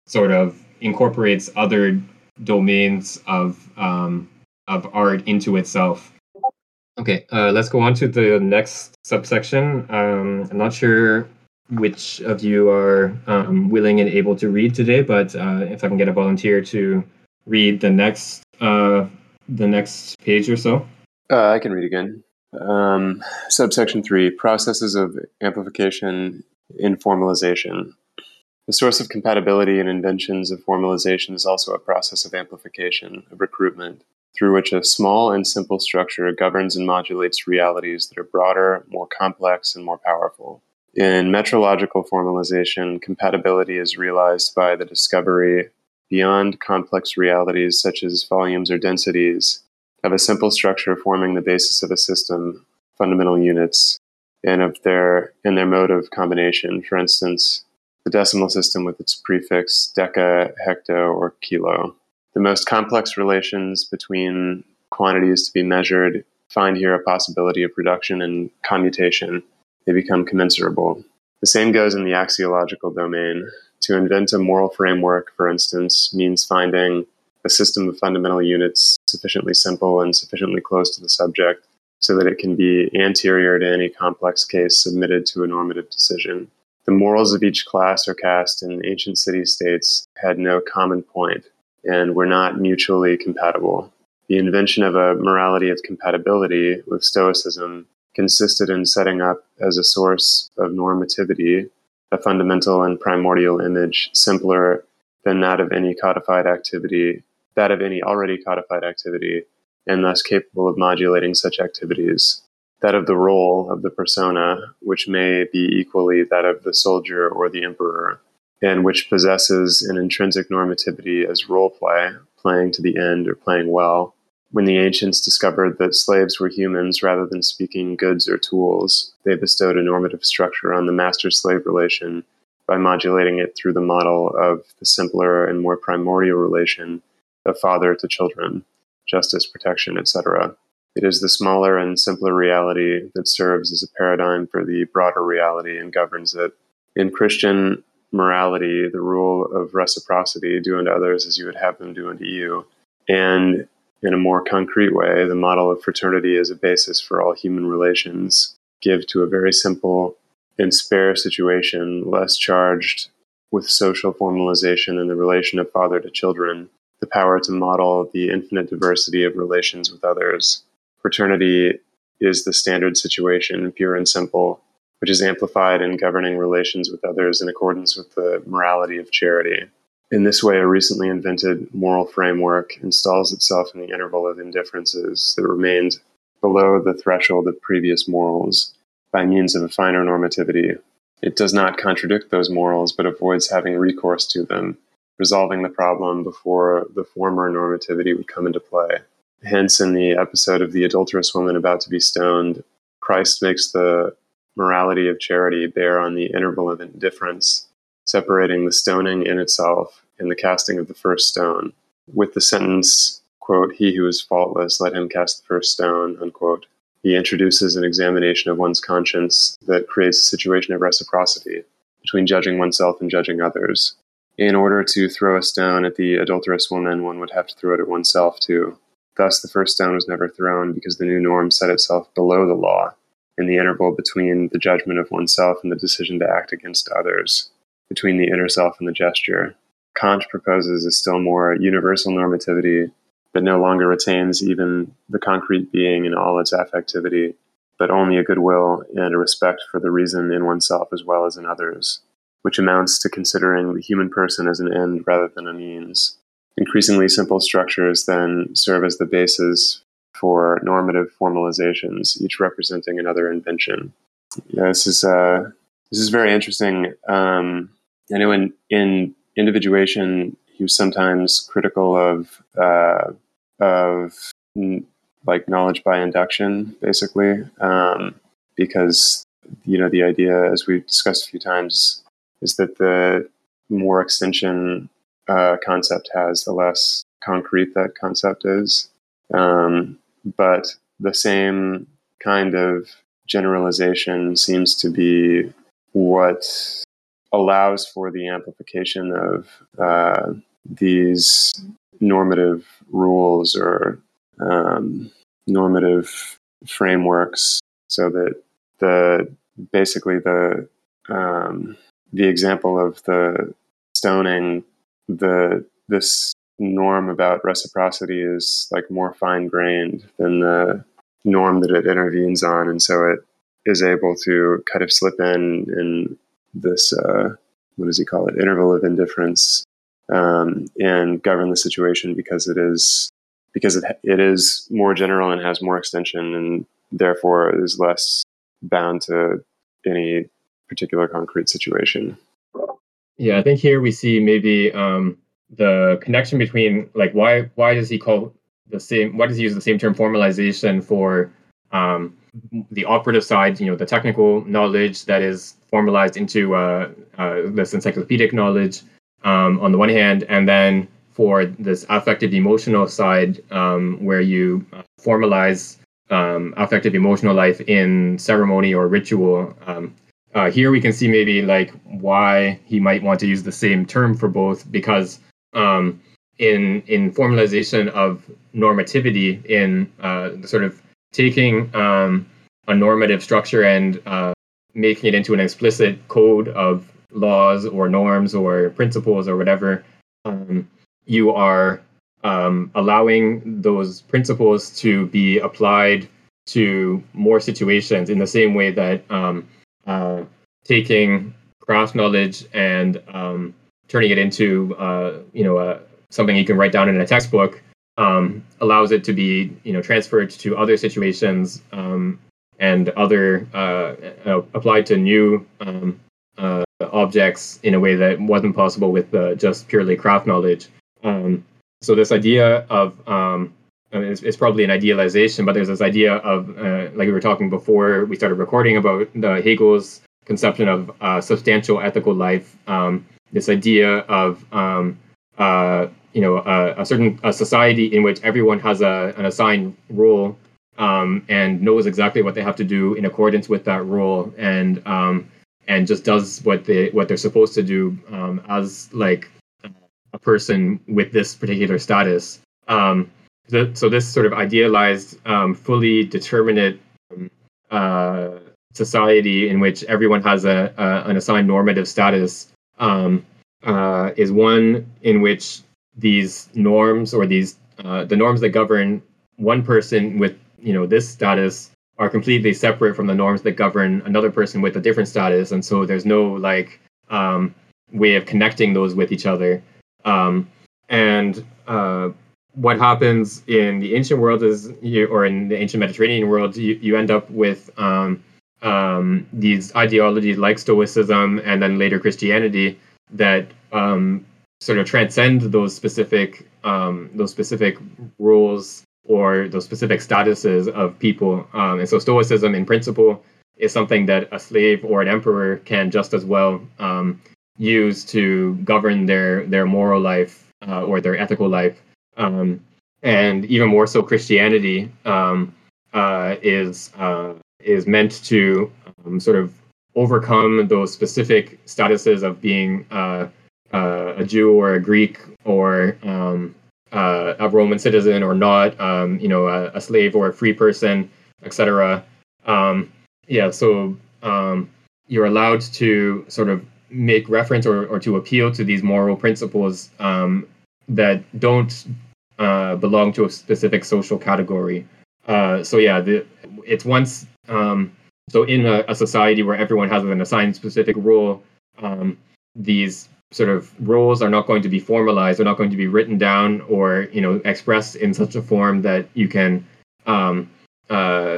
sort of incorporates other domains of art into itself. Okay, let's go on to the next subsection. I'm not sure which of you are willing and able to read today, but if I can get a volunteer to read the next page or so. I can read again. Subsection 3, processes of amplification in formalization. The source of compatibility and inventions of formalization is also a process of amplification, of recruitment, through which a small and simple structure governs and modulates realities that are broader, more complex, and more powerful. In metrological formalization, compatibility is realized by the discovery beyond complex realities such as volumes or densities of a simple structure forming the basis of a system, fundamental units, and of their mode of combination, for instance, the decimal system with its prefix deca, hecto, or kilo. The most complex relations between quantities to be measured find here a possibility of reduction and commutation. They become commensurable. The same goes in the axiological domain. To invent a moral framework, for instance, means finding a system of fundamental units sufficiently simple and sufficiently close to the subject so that it can be anterior to any complex case submitted to a normative decision. The morals of each class or caste in ancient city-states had no common point and were not mutually compatible. The invention of a morality of compatibility with Stoicism consisted in setting up as a source of normativity a fundamental and primordial image simpler than that of any already codified activity, and thus capable of modulating such activities, that of the role of the persona, which may be equally that of the soldier or the emperor, and which possesses an intrinsic normativity as role play, playing to the end or playing well. When the ancients discovered that slaves were humans rather than speaking goods or tools, they bestowed a normative structure on the master-slave relation by modulating it through the model of the simpler and more primordial relation of father to children, justice, protection, etc. It is the smaller and simpler reality that serves as a paradigm for the broader reality and governs it. In Christian morality, the rule of reciprocity, do unto others as you would have them do unto you, and in a more concrete way, the model of fraternity is a basis for all human relations, give to a very simple and spare situation, less charged with social formalization in the relation of father to children, the power to model the infinite diversity of relations with others. Fraternity is the standard situation, pure and simple, which is amplified in governing relations with others in accordance with the morality of charity. In this way, a recently invented moral framework installs itself in the interval of indifferences that remained below the threshold of previous morals by means of a finer normativity. It does not contradict those morals, but avoids having recourse to them, resolving the problem before the former normativity would come into play. Hence, in the episode of the adulterous woman about to be stoned, Christ makes the morality of charity bear on the interval of indifference, separating the stoning in itself and the casting of the first stone, with the sentence, quote, "He who is faultless, let him cast the first stone," unquote. He introduces an examination of one's conscience that creates a situation of reciprocity between judging oneself and judging others. In order to throw a stone at the adulterous woman, one would have to throw it at oneself too. Thus, the first stone was never thrown because the new norm set itself below the law in the interval between the judgment of oneself and the decision to act against others, between the inner self and the gesture. Kant proposes a still more universal normativity that no longer retains even the concrete being in all its affectivity, but only a goodwill and a respect for the reason in oneself as well as in others, which amounts to considering the human person as an end rather than a means. Increasingly simple structures then serve as the basis for normative formalizations, each representing another invention. Yeah, this is very interesting. I know in Individuation, he was sometimes critical of knowledge by induction, basically, because the idea, as we've discussed a few times, is that the more extension concept has, the less concrete that concept is. But the same kind of generalization seems to be what allows for the amplification of these normative rules or normative frameworks, so that the example of the stoning, this norm about reciprocity is more fine-grained than the norm that it intervenes on, and so it is able to kind of slip in this interval of indifference, and govern the situation because it is more general and has more extension, and therefore is less bound to any particular concrete situation. Yeah, I think here we see maybe the connection between why does he use the same term formalization for the operative side, the technical knowledge that is formalized into this encyclopedic knowledge on the one hand, and then for this affective emotional side where you formalize affective emotional life in ceremony or ritual. Here we can see maybe why he might want to use the same term for both, because in formalization of normativity, in sort of taking a normative structure and making it into an explicit code of laws or norms or principles or whatever, you are allowing those principles to be applied to more situations in the same way that taking craft knowledge and turning it into something you can write down in a textbook allows it to be transferred to other situations and other applied to new objects in a way that wasn't possible with just purely craft knowledge. So this idea of it's probably an idealization, but there's this idea of, we were talking before we started recording, about Hegel's conception of substantial ethical life. This idea of, a society in which everyone has an assigned role and knows exactly what they have to do in accordance with that role, and just does what they're supposed to do as a person with this particular status. So this sort of idealized, fully determinate society in which everyone has an assigned normative status is one in which these norms, or the norms that govern one person with this status, are completely separate from the norms that govern another person with a different status, and so there's no way of connecting those with each other. What happens in the ancient world in the ancient Mediterranean world, you end up with these ideologies like Stoicism and then later Christianity that sort of transcend those specific rules or those specific statuses of people. And so Stoicism in principle is something that a slave or an emperor can just as well use to govern their moral life or their ethical life. And even more so, Christianity is meant to sort of overcome those specific statuses of being a Jew or a Greek or a Roman citizen or not, a slave or a free person, etc. So you're allowed to sort of make reference or to appeal to these moral principles that don't belong to a specific social category. So in a society where everyone has an assigned specific role, these sort of roles are not going to be formalized, they're not going to be written down or, expressed in such a form that you can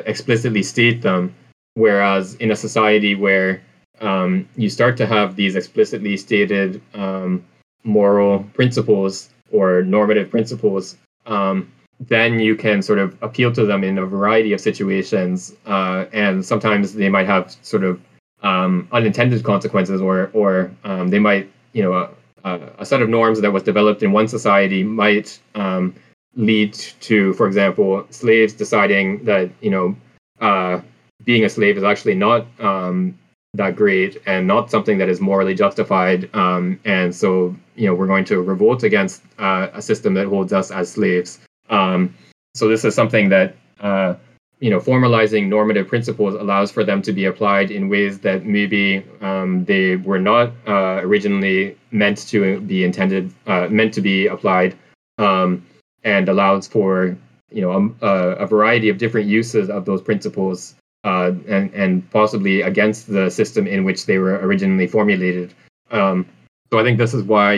explicitly state them. Whereas in a society where you start to have these explicitly stated moral principles or normative principles, then you can sort of appeal to them in a variety of situations. And sometimes they might have sort of unintended consequences or they might, a set of norms that was developed in one society might lead to, for example, slaves deciding that, being a slave is actually not that great and not something that is morally justified. And so, we're going to revolt against a system that holds us as slaves. So this is something that, formalizing normative principles allows for them to be applied in ways that maybe they were not originally meant to be applied, and allows for, a variety of different uses of those principles and possibly against the system in which they were originally formulated. So I think this is why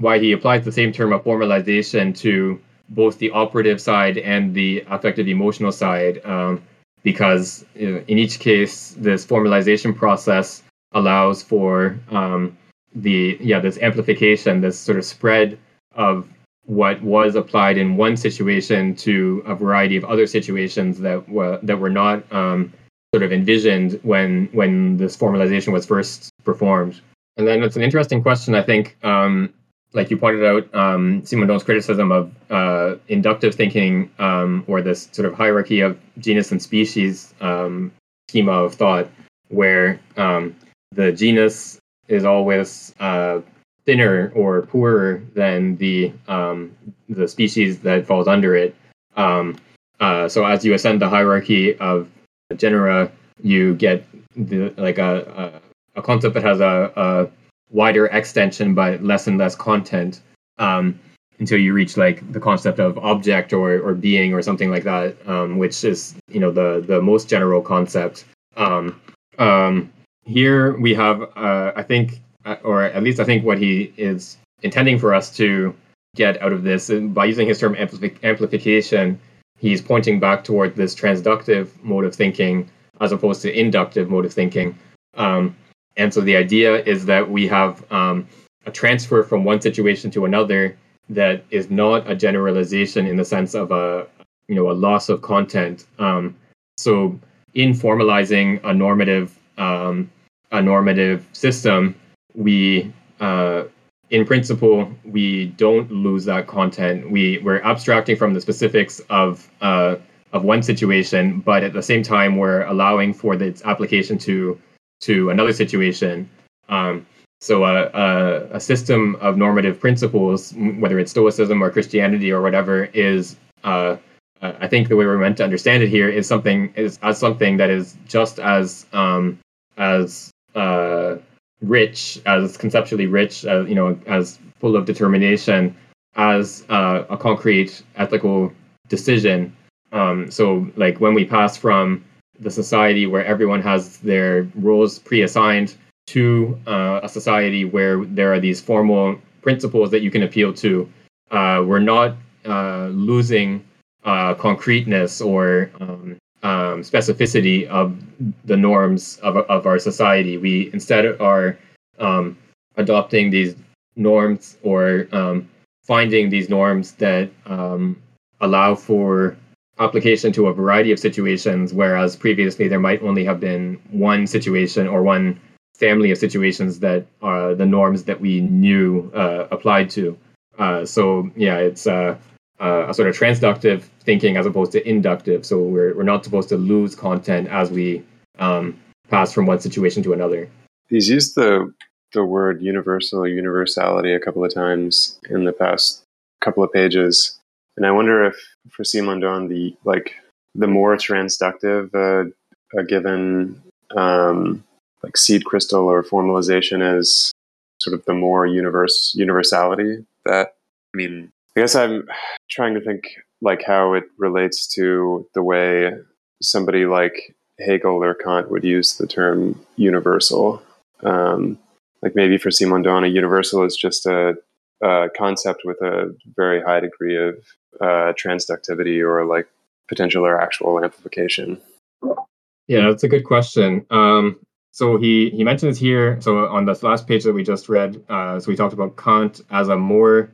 why he applies the same term of formalization to both the operative side and the affective emotional side, because in each case, this formalization process allows for this amplification, this sort of spread of what was applied in one situation to a variety of other situations that were not sort of envisioned when this formalization was first performed. And then it's an interesting question, I think. Like you pointed out, Simondon's criticism of inductive thinking, or this sort of hierarchy of genus and species schema of thought, where the genus is always thinner or poorer than the species that falls under it. So as you ascend the hierarchy of genera, you get a concept that has a wider extension but less and less content, until you reach like the concept of object or being or something like that, which is the most general concept. Here we have I think what he is intending for us to get out of this, and by using his term amplification, he's pointing back toward this transductive mode of thinking as opposed to inductive mode of thinking. And so the idea is that we have a transfer from one situation to another that is not a generalization in the sense of a loss of content. So in formalizing a normative system, we in principle we don't lose that content. We're abstracting from the specifics of one situation, but at the same time we're allowing for its application to another situation. So a system of normative principles, whether it's Stoicism or Christianity or whatever, is, I think the way we're meant to understand it here is something that is just as rich, as conceptually rich, as full of determination as a concrete ethical decision. So like when we pass from the society where everyone has their roles pre-assigned to a society where there are these formal principles that you can appeal to, we're not losing concreteness or specificity of the norms of our society. We instead are adopting these norms or finding these norms that allow for application to a variety of situations, whereas previously there might only have been one situation or one family of situations that are the norms that we knew applied to. So yeah, it's a sort of transductive thinking as opposed to inductive. So we're not supposed to lose content as we pass from one situation to another. He's used the word universal, universality a couple of times in the past couple of pages. And I wonder if for Simondon, the more transductive a given seed crystal or formalization is, sort of the more universality that, I mean, I guess I'm trying to think like how it relates to the way somebody like Hegel or Kant would use the term universal. Like maybe for Simondon, a universal is just a concept with a very high degree of transductivity or like potential or actual amplification. Yeah, that's a good question. So he mentions here, so on this last page that we just read, so we talked about Kant as a more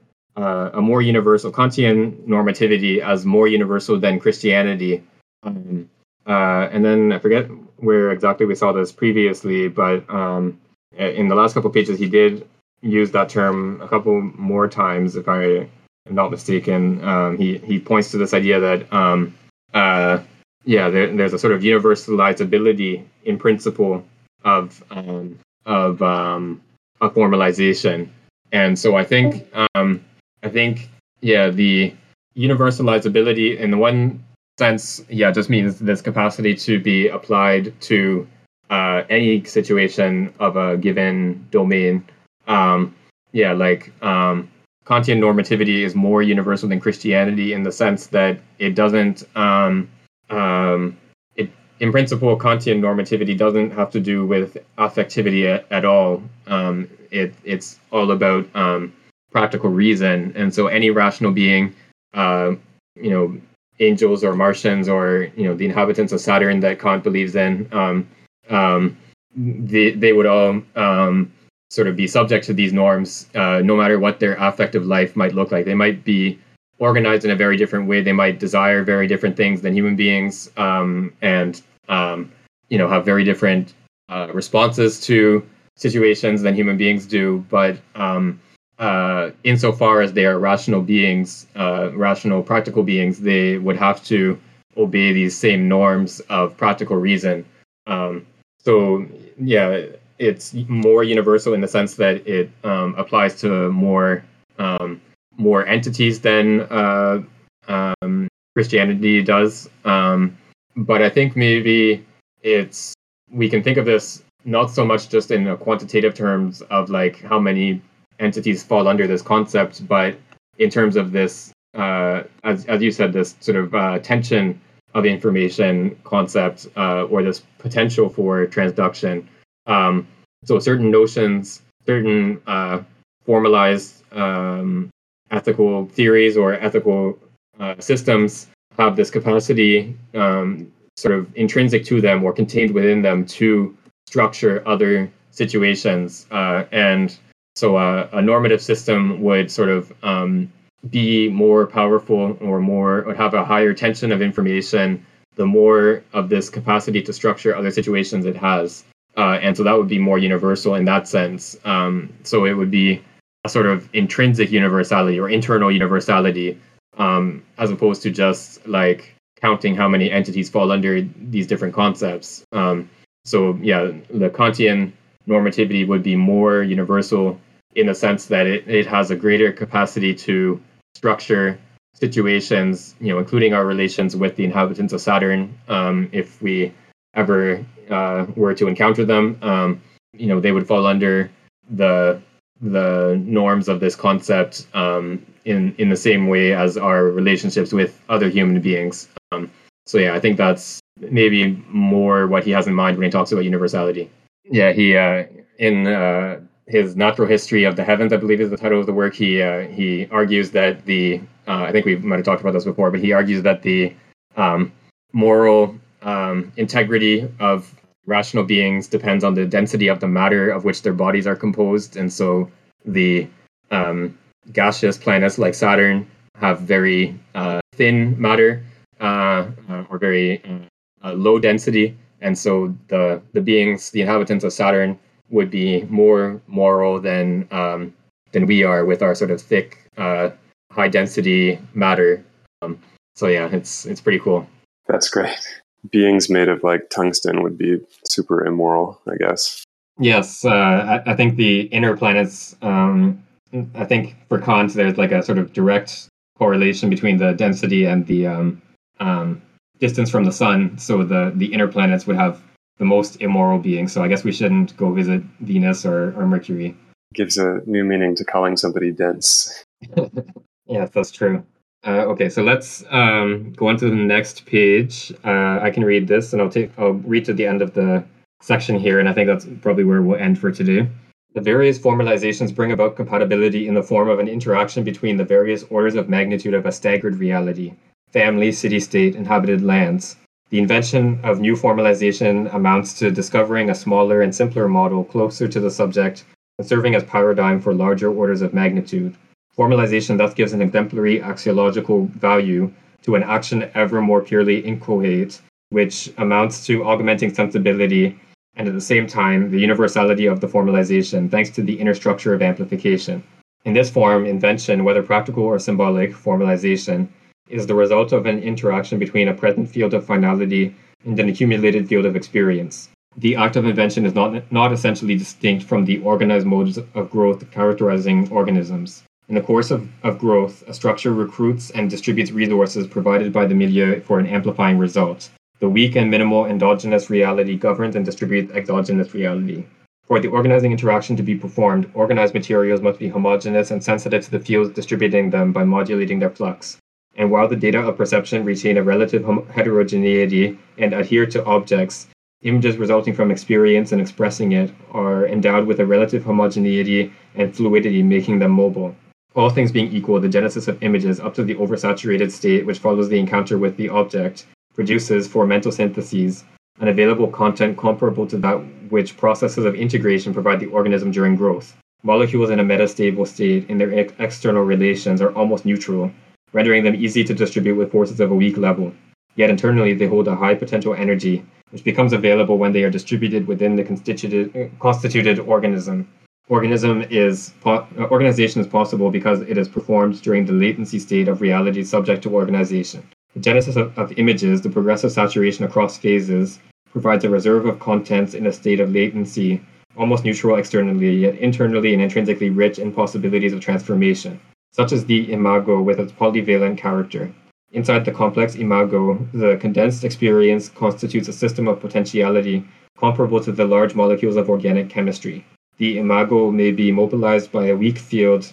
universal, Kantian normativity as more universal than Christianity. And then I forget where exactly we saw this previously, but in the last couple of pages, he did use that term a couple more times, if I am not mistaken. He points to this idea that, there's a sort of universalizability in principle of a formalization. And so I think the universalizability in the one sense, just means this capacity to be applied to any situation of a given domain. Kantian normativity is more universal than Christianity in the sense that it doesn't, in principle, Kantian normativity doesn't have to do with affectivity at all. It's all about practical reason. And so any rational being, angels or Martians or, the inhabitants of Saturn that Kant believes in, they would all sort of be subject to these norms, no matter what their affective life might look like. They might be organized in a very different way. They might desire very different things than human beings, and have very different responses to situations than human beings do. But insofar as they are rational beings, rational practical beings, they would have to obey these same norms of practical reason. It's more universal in the sense that it applies to more entities than Christianity does. But I think maybe we can think of this not so much just in a quantitative terms of like how many entities fall under this concept, but in terms of this, as you said, this sort of tension of information concept or this potential for transduction. So certain notions, certain formalized ethical theories or ethical systems have this capacity sort of intrinsic to them or contained within them to structure other situations. And so a normative system would sort of be more powerful or have a higher tension of information, the more of this capacity to structure other situations it has. And so that would be more universal in that sense. So it would be a sort of intrinsic universality or internal universality, as opposed to just like counting how many entities fall under these different concepts. The Kantian normativity would be more universal in the sense that it has a greater capacity to structure situations, including our relations with the inhabitants of Saturn, if we ever were to encounter them, they would fall under the norms of this concept in the same way as our relationships with other human beings. I think that's maybe more what he has in mind when he talks about universality. Yeah, he in his Natural History of the Heavens, I believe is the title of the work, he argues that the I think we might have talked about this before, but he argues that the moral integrity of rational beings depends on the density of the matter of which their bodies are composed. And so the gaseous planets like Saturn have very thin matter or very low density. And so the beings, the inhabitants of Saturn would be more moral than we are with our sort of thick, high density matter. So yeah, it's pretty cool. That's great. Beings made of like tungsten would be super immoral, I guess. Yes. I think the inner planets, I think for Kant, there's like a sort of direct correlation between the density and the distance from the sun. So the inner planets would have the most immoral beings. So I guess we shouldn't go visit Venus or Mercury. Gives a new meaning to calling somebody dense. Yes, that's true. Okay, so let's go on to the next page. I can read this, and I'll read to the end of the section here, and I think that's probably where we'll end for today. The various formalizations bring about compatibility in the form of an interaction between the various orders of magnitude of a staggered reality, family, city-state, inhabited lands. The invention of new formalization amounts to discovering a smaller and simpler model closer to the subject and serving as paradigm for larger orders of magnitude. Formalization thus gives an exemplary axiological value to an action ever more purely inchoate, which amounts to augmenting sensibility and at the same time the universality of the formalization thanks to the inner structure of amplification. In this form, invention, whether practical or symbolic, formalization, is the result of an interaction between a present field of finality and an accumulated field of experience. The act of invention is not essentially distinct from the organized modes of growth characterizing organisms. In the course of growth, a structure recruits and distributes resources provided by the milieu for an amplifying result. The weak and minimal endogenous reality governs and distributes exogenous reality. For the organizing interaction to be performed, organized materials must be homogeneous and sensitive to the fields distributing them by modulating their flux. And while the data of perception retain a relative heterogeneity and adhere to objects, images resulting from experience and expressing it are endowed with a relative homogeneity and fluidity, making them mobile. All things being equal, the genesis of images, up to the oversaturated state which follows the encounter with the object, produces, for mental syntheses, an available content comparable to that which processes of integration provide the organism during growth. Molecules in a metastable state in their external relations are almost neutral, rendering them easy to distribute with forces of a weak level. Yet internally they hold a high potential energy, which becomes available when they are distributed within the constituted organism. Organization is possible because it is performed during the latency state of reality subject to organization. The genesis of images, the progressive saturation across phases, provides a reserve of contents in a state of latency, almost neutral externally, yet internally and intrinsically rich in possibilities of transformation, such as the imago with its polyvalent character. Inside the complex imago, the condensed experience constitutes a system of potentiality comparable to the large molecules of organic chemistry. The imago that may be mobilized by a weak field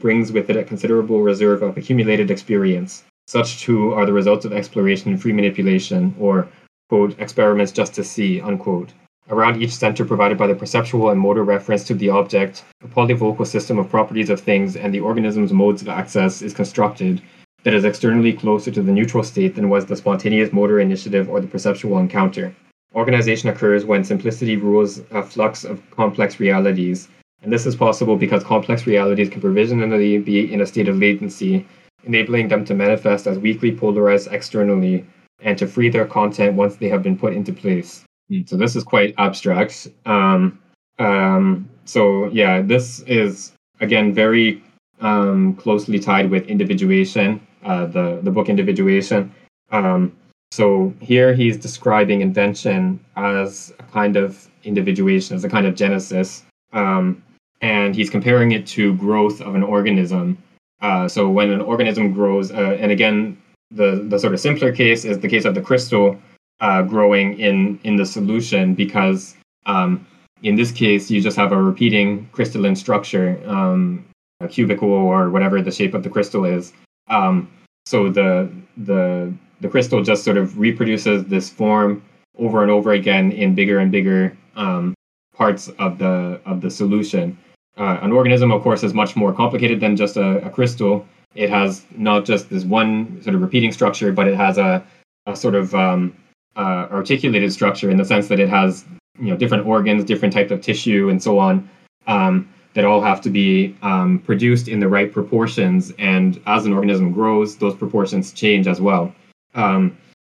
brings with it a considerable reserve of accumulated experience. Such, too, are the results of exploration and free manipulation, or, quote, experiments just to see, unquote. Around each center provided by the perceptual and motor reference to the object, a polyvocal system of properties of things and the organism's modes of access is constructed that is externally closer to the neutral state than was the spontaneous motor initiative or the perceptual encounter. Organization occurs when simplicity rules a flux of complex realities, and this is possible because complex realities can provisionally be in a state of latency, enabling them to manifest as weakly polarized externally and to free their content once they have been put into place. So this is quite abstract. So yeah, this is, again, very closely tied with individuation, the book Individuation. So here he's describing invention as a kind of individuation, as a kind of genesis. And he's comparing it to growth of an organism. So when an organism grows, and again, the sort of simpler case is the case of the crystal growing in the solution, because in this case, you just have a repeating crystalline structure, a cubicle or whatever the shape of the crystal is. So the crystal just sort of reproduces this form over and over again in bigger and bigger parts of the solution. An organism, of course, is much more complicated than just a crystal. It has not just this one sort of repeating structure, but it has a sort of articulated structure in the sense that it has different organs, different types of tissue, and so on. that all have to be produced in the right proportions. And as an organism grows, those proportions change as well.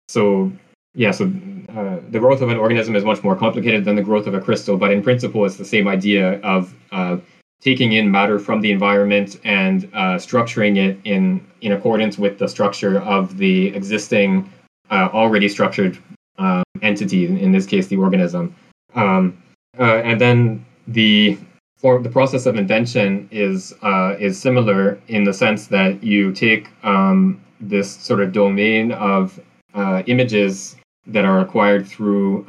So the growth of an organism is much more complicated than the growth of a crystal, but in principle, it's the same idea of taking in matter from the environment and structuring it in accordance with the structure of the existing, already structured entity, in this case, the organism. And then the process of invention is similar in the sense that you take this sort of domain of images that are acquired through,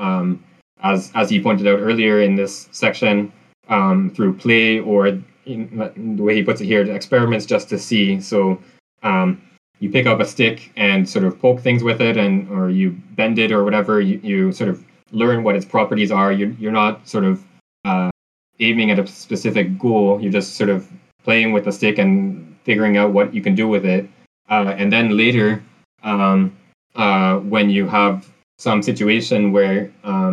as he pointed out earlier in this section, through play, or in the way he puts it here, experiments just to see. So you pick up a stick and sort of poke things with it, or you bend it or whatever. You sort of learn what its properties are. You're not sort of aiming at a specific goal. You're just sort of playing with the stick and figuring out what you can do with it. And then later, when you have some situation where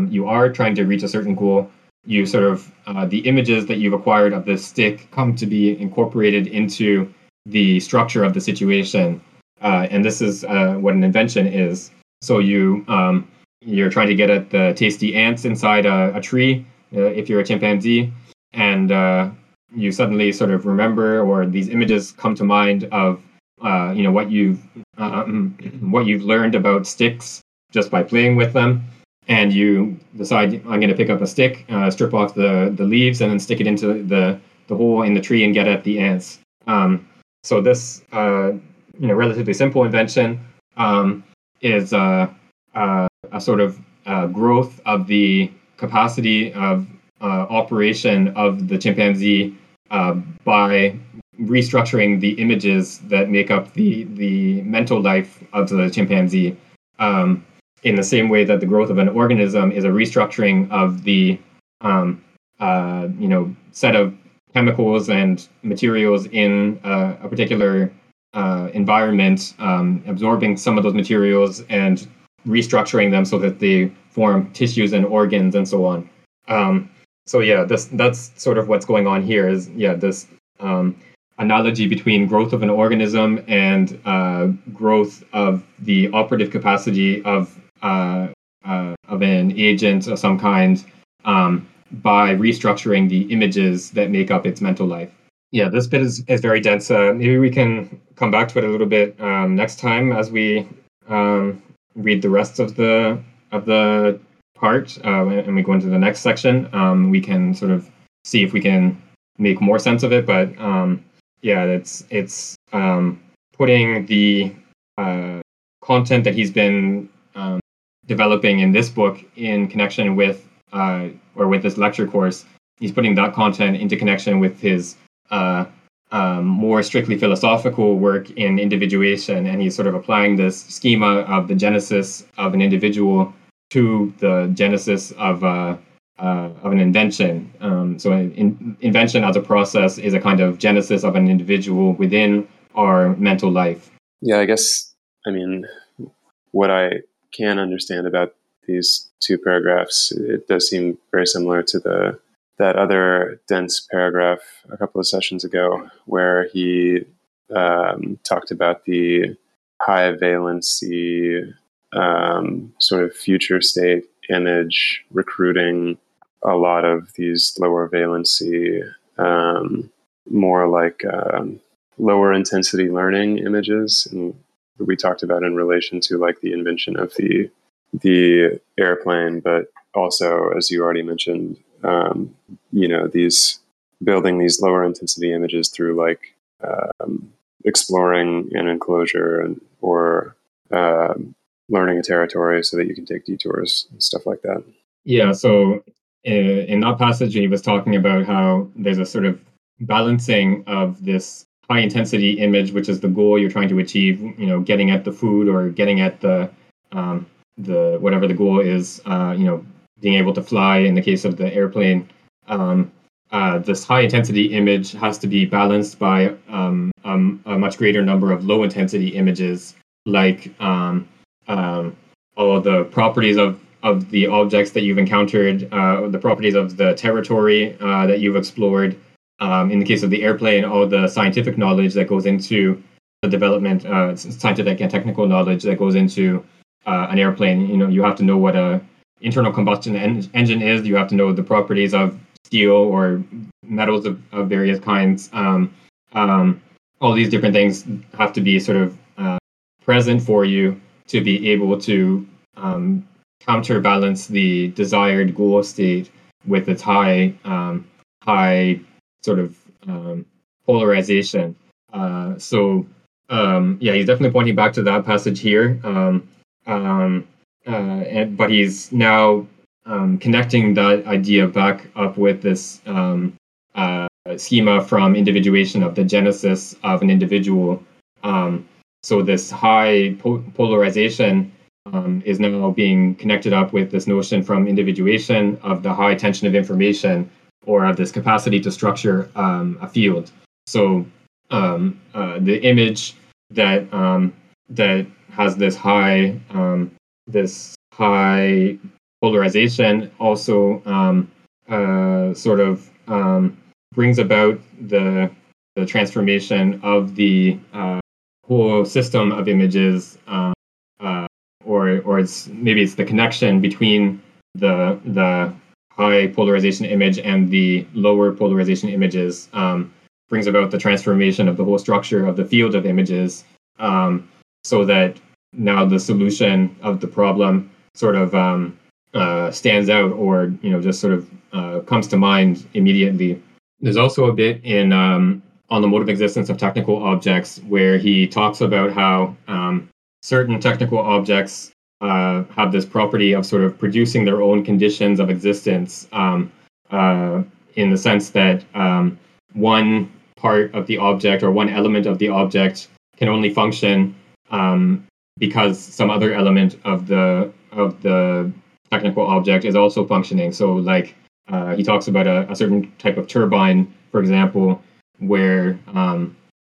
you are trying to reach a certain goal, you sort of the images that you've acquired of this stick come to be incorporated into the structure of the situation, and this is what an invention is. So you're trying to get at the tasty ants inside a tree, if you're a chimpanzee, and you suddenly sort of remember, or these images come to mind of what you've learned about sticks just by playing with them, and you decide, I'm going to pick up a stick, strip off the leaves, and then stick it into the hole in the tree and get at the ants. So this relatively simple invention is a sort of growth of the capacity of operation of the chimpanzee by restructuring the images that make up the mental life of the chimpanzee, in the same way that the growth of an organism is a restructuring of the set of chemicals and materials in a particular environment, absorbing some of those materials and restructuring them so that they form tissues and organs and so on. That's sort of what's going on here. Is this analogy between growth of an organism and growth of the operative capacity of an agent of some kind by restructuring the images that make up its mental life. Yeah, this bit is very dense. Maybe we can come back to it a little bit next time as we read the rest of the part, and we go into the next section. We can sort of see if we can make more sense of it, but it's putting the content that he's been developing in this book in connection with with this lecture course. He's putting that content into connection with his more strictly philosophical work in individuation, and he's sort of applying this schema of the genesis of an individual to the genesis of an invention. So invention as a process is a kind of genesis of an individual within our mental life. Yeah, I guess, what I can understand about these two paragraphs, it does seem very similar to that other dense paragraph a couple of sessions ago, where he talked about the high valency sort of future state image recruiting a lot of these lower valency, more like lower intensity learning images, and we talked about in relation to like the invention of the airplane, but also, as you already mentioned, these building these lower intensity images through like exploring an enclosure or learning a territory so that you can take detours and stuff like that. Yeah, so in that passage, he was talking about how there's a sort of balancing of this high intensity image, which is the goal you're trying to achieve, getting at the food or getting at the whatever the goal is, being able to fly in the case of the airplane. This high intensity image has to be balanced by a much greater number of low intensity images, like all the properties of the objects that you've encountered, the properties of the territory that you've explored, in the case of the airplane, all the scientific knowledge that goes into the development, scientific and technical knowledge that goes into an airplane. You know, you have to know what a internal combustion engine is. You have to know the properties of steel or metals of various kinds. All these different things have to be sort of present for you to be able to counterbalance the desired goal state with its high sort of polarization. So he's definitely pointing back to that passage here. But he's now connecting that idea back up with this schema from individuation of the genesis of an individual. So this high polarization is now being connected up with this notion from individuation of the high tension of information, or of this capacity to structure a field. So the image that has this high polarization also brings about the transformation of the whole system of images, or it's the connection between the high polarization image and the lower polarization images, brings about the transformation of the whole structure of the field of images, so that now the solution of the problem sort of stands out, or just sort of comes to mind immediately. There's also a bit in On the Motive Existence of Technical Objects where he talks about how certain technical objects have this property of sort of producing their own conditions of existence, in the sense that one part of the object or one element of the object can only function because some other element of the technical object is also functioning. So he talks about a certain type of turbine, for example, where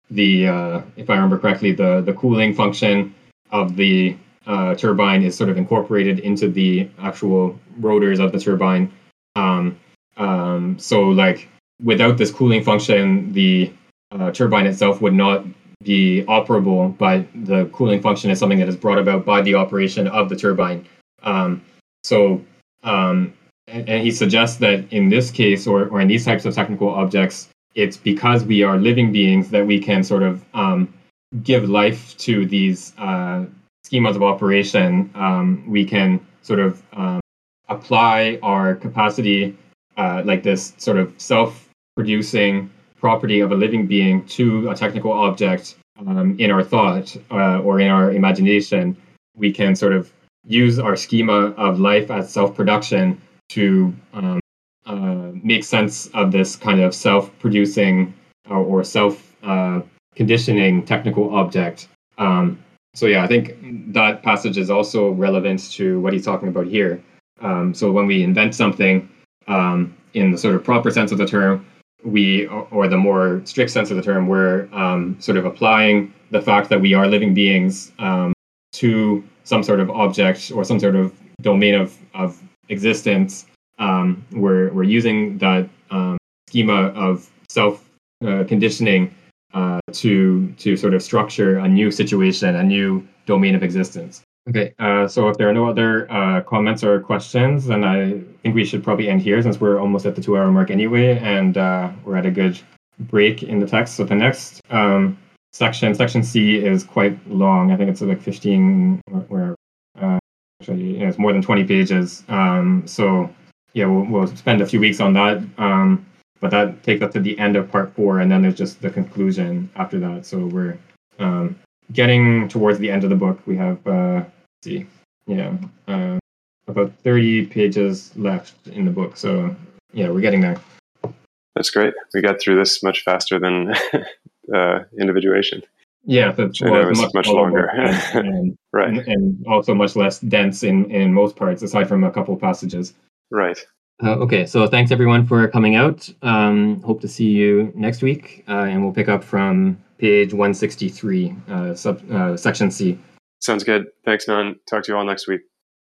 if I remember correctly, the cooling function of the turbine is sort of incorporated into the actual rotors of the turbine. Without this cooling function, the turbine itself would not be operable, but the cooling function is something that is brought about by the operation of the turbine. And he suggests that in this case, or in these types of technical objects, it's because we are living beings that we can sort of give life to these schemas of operation. We can sort of apply our capacity, this sort of self-producing property of a living being to a technical object in our thought or in our imagination. We can sort of use our schema of life as self-production to make sense of this kind of self-producing or self-conditioning technical object. I think that passage is also relevant to what he's talking about here. So when we invent something, in the sort of proper sense of the term, or the more strict sense of the term, we're sort of applying the fact that we are living beings to some sort of object or some sort of domain of existence. We're using that schema of self conditioning to sort of structure a new situation, a new domain of existence. Okay, so if there are no other comments or questions, then I think we should probably end here since we're almost at the 2-hour mark anyway, and we're at a good break in the text. So the next section C, is quite long. I think it's like 15 it's more than 20 pages. So yeah, we'll spend a few weeks on that. But that takes us to the end of part 4, and then there's just the conclusion after that. So we're getting towards the end of the book. We have about 30 pages left in the book. So yeah, we're getting there. That's great. We got through this much faster than individuation. Yeah, it was much longer, and right, and also much less dense in most parts, aside from a couple passages. Right. Okay, so thanks everyone for coming out. Hope to see you next week, and we'll pick up from page 163, section C. Sounds good. Thanks, Nan. Talk to you all next week.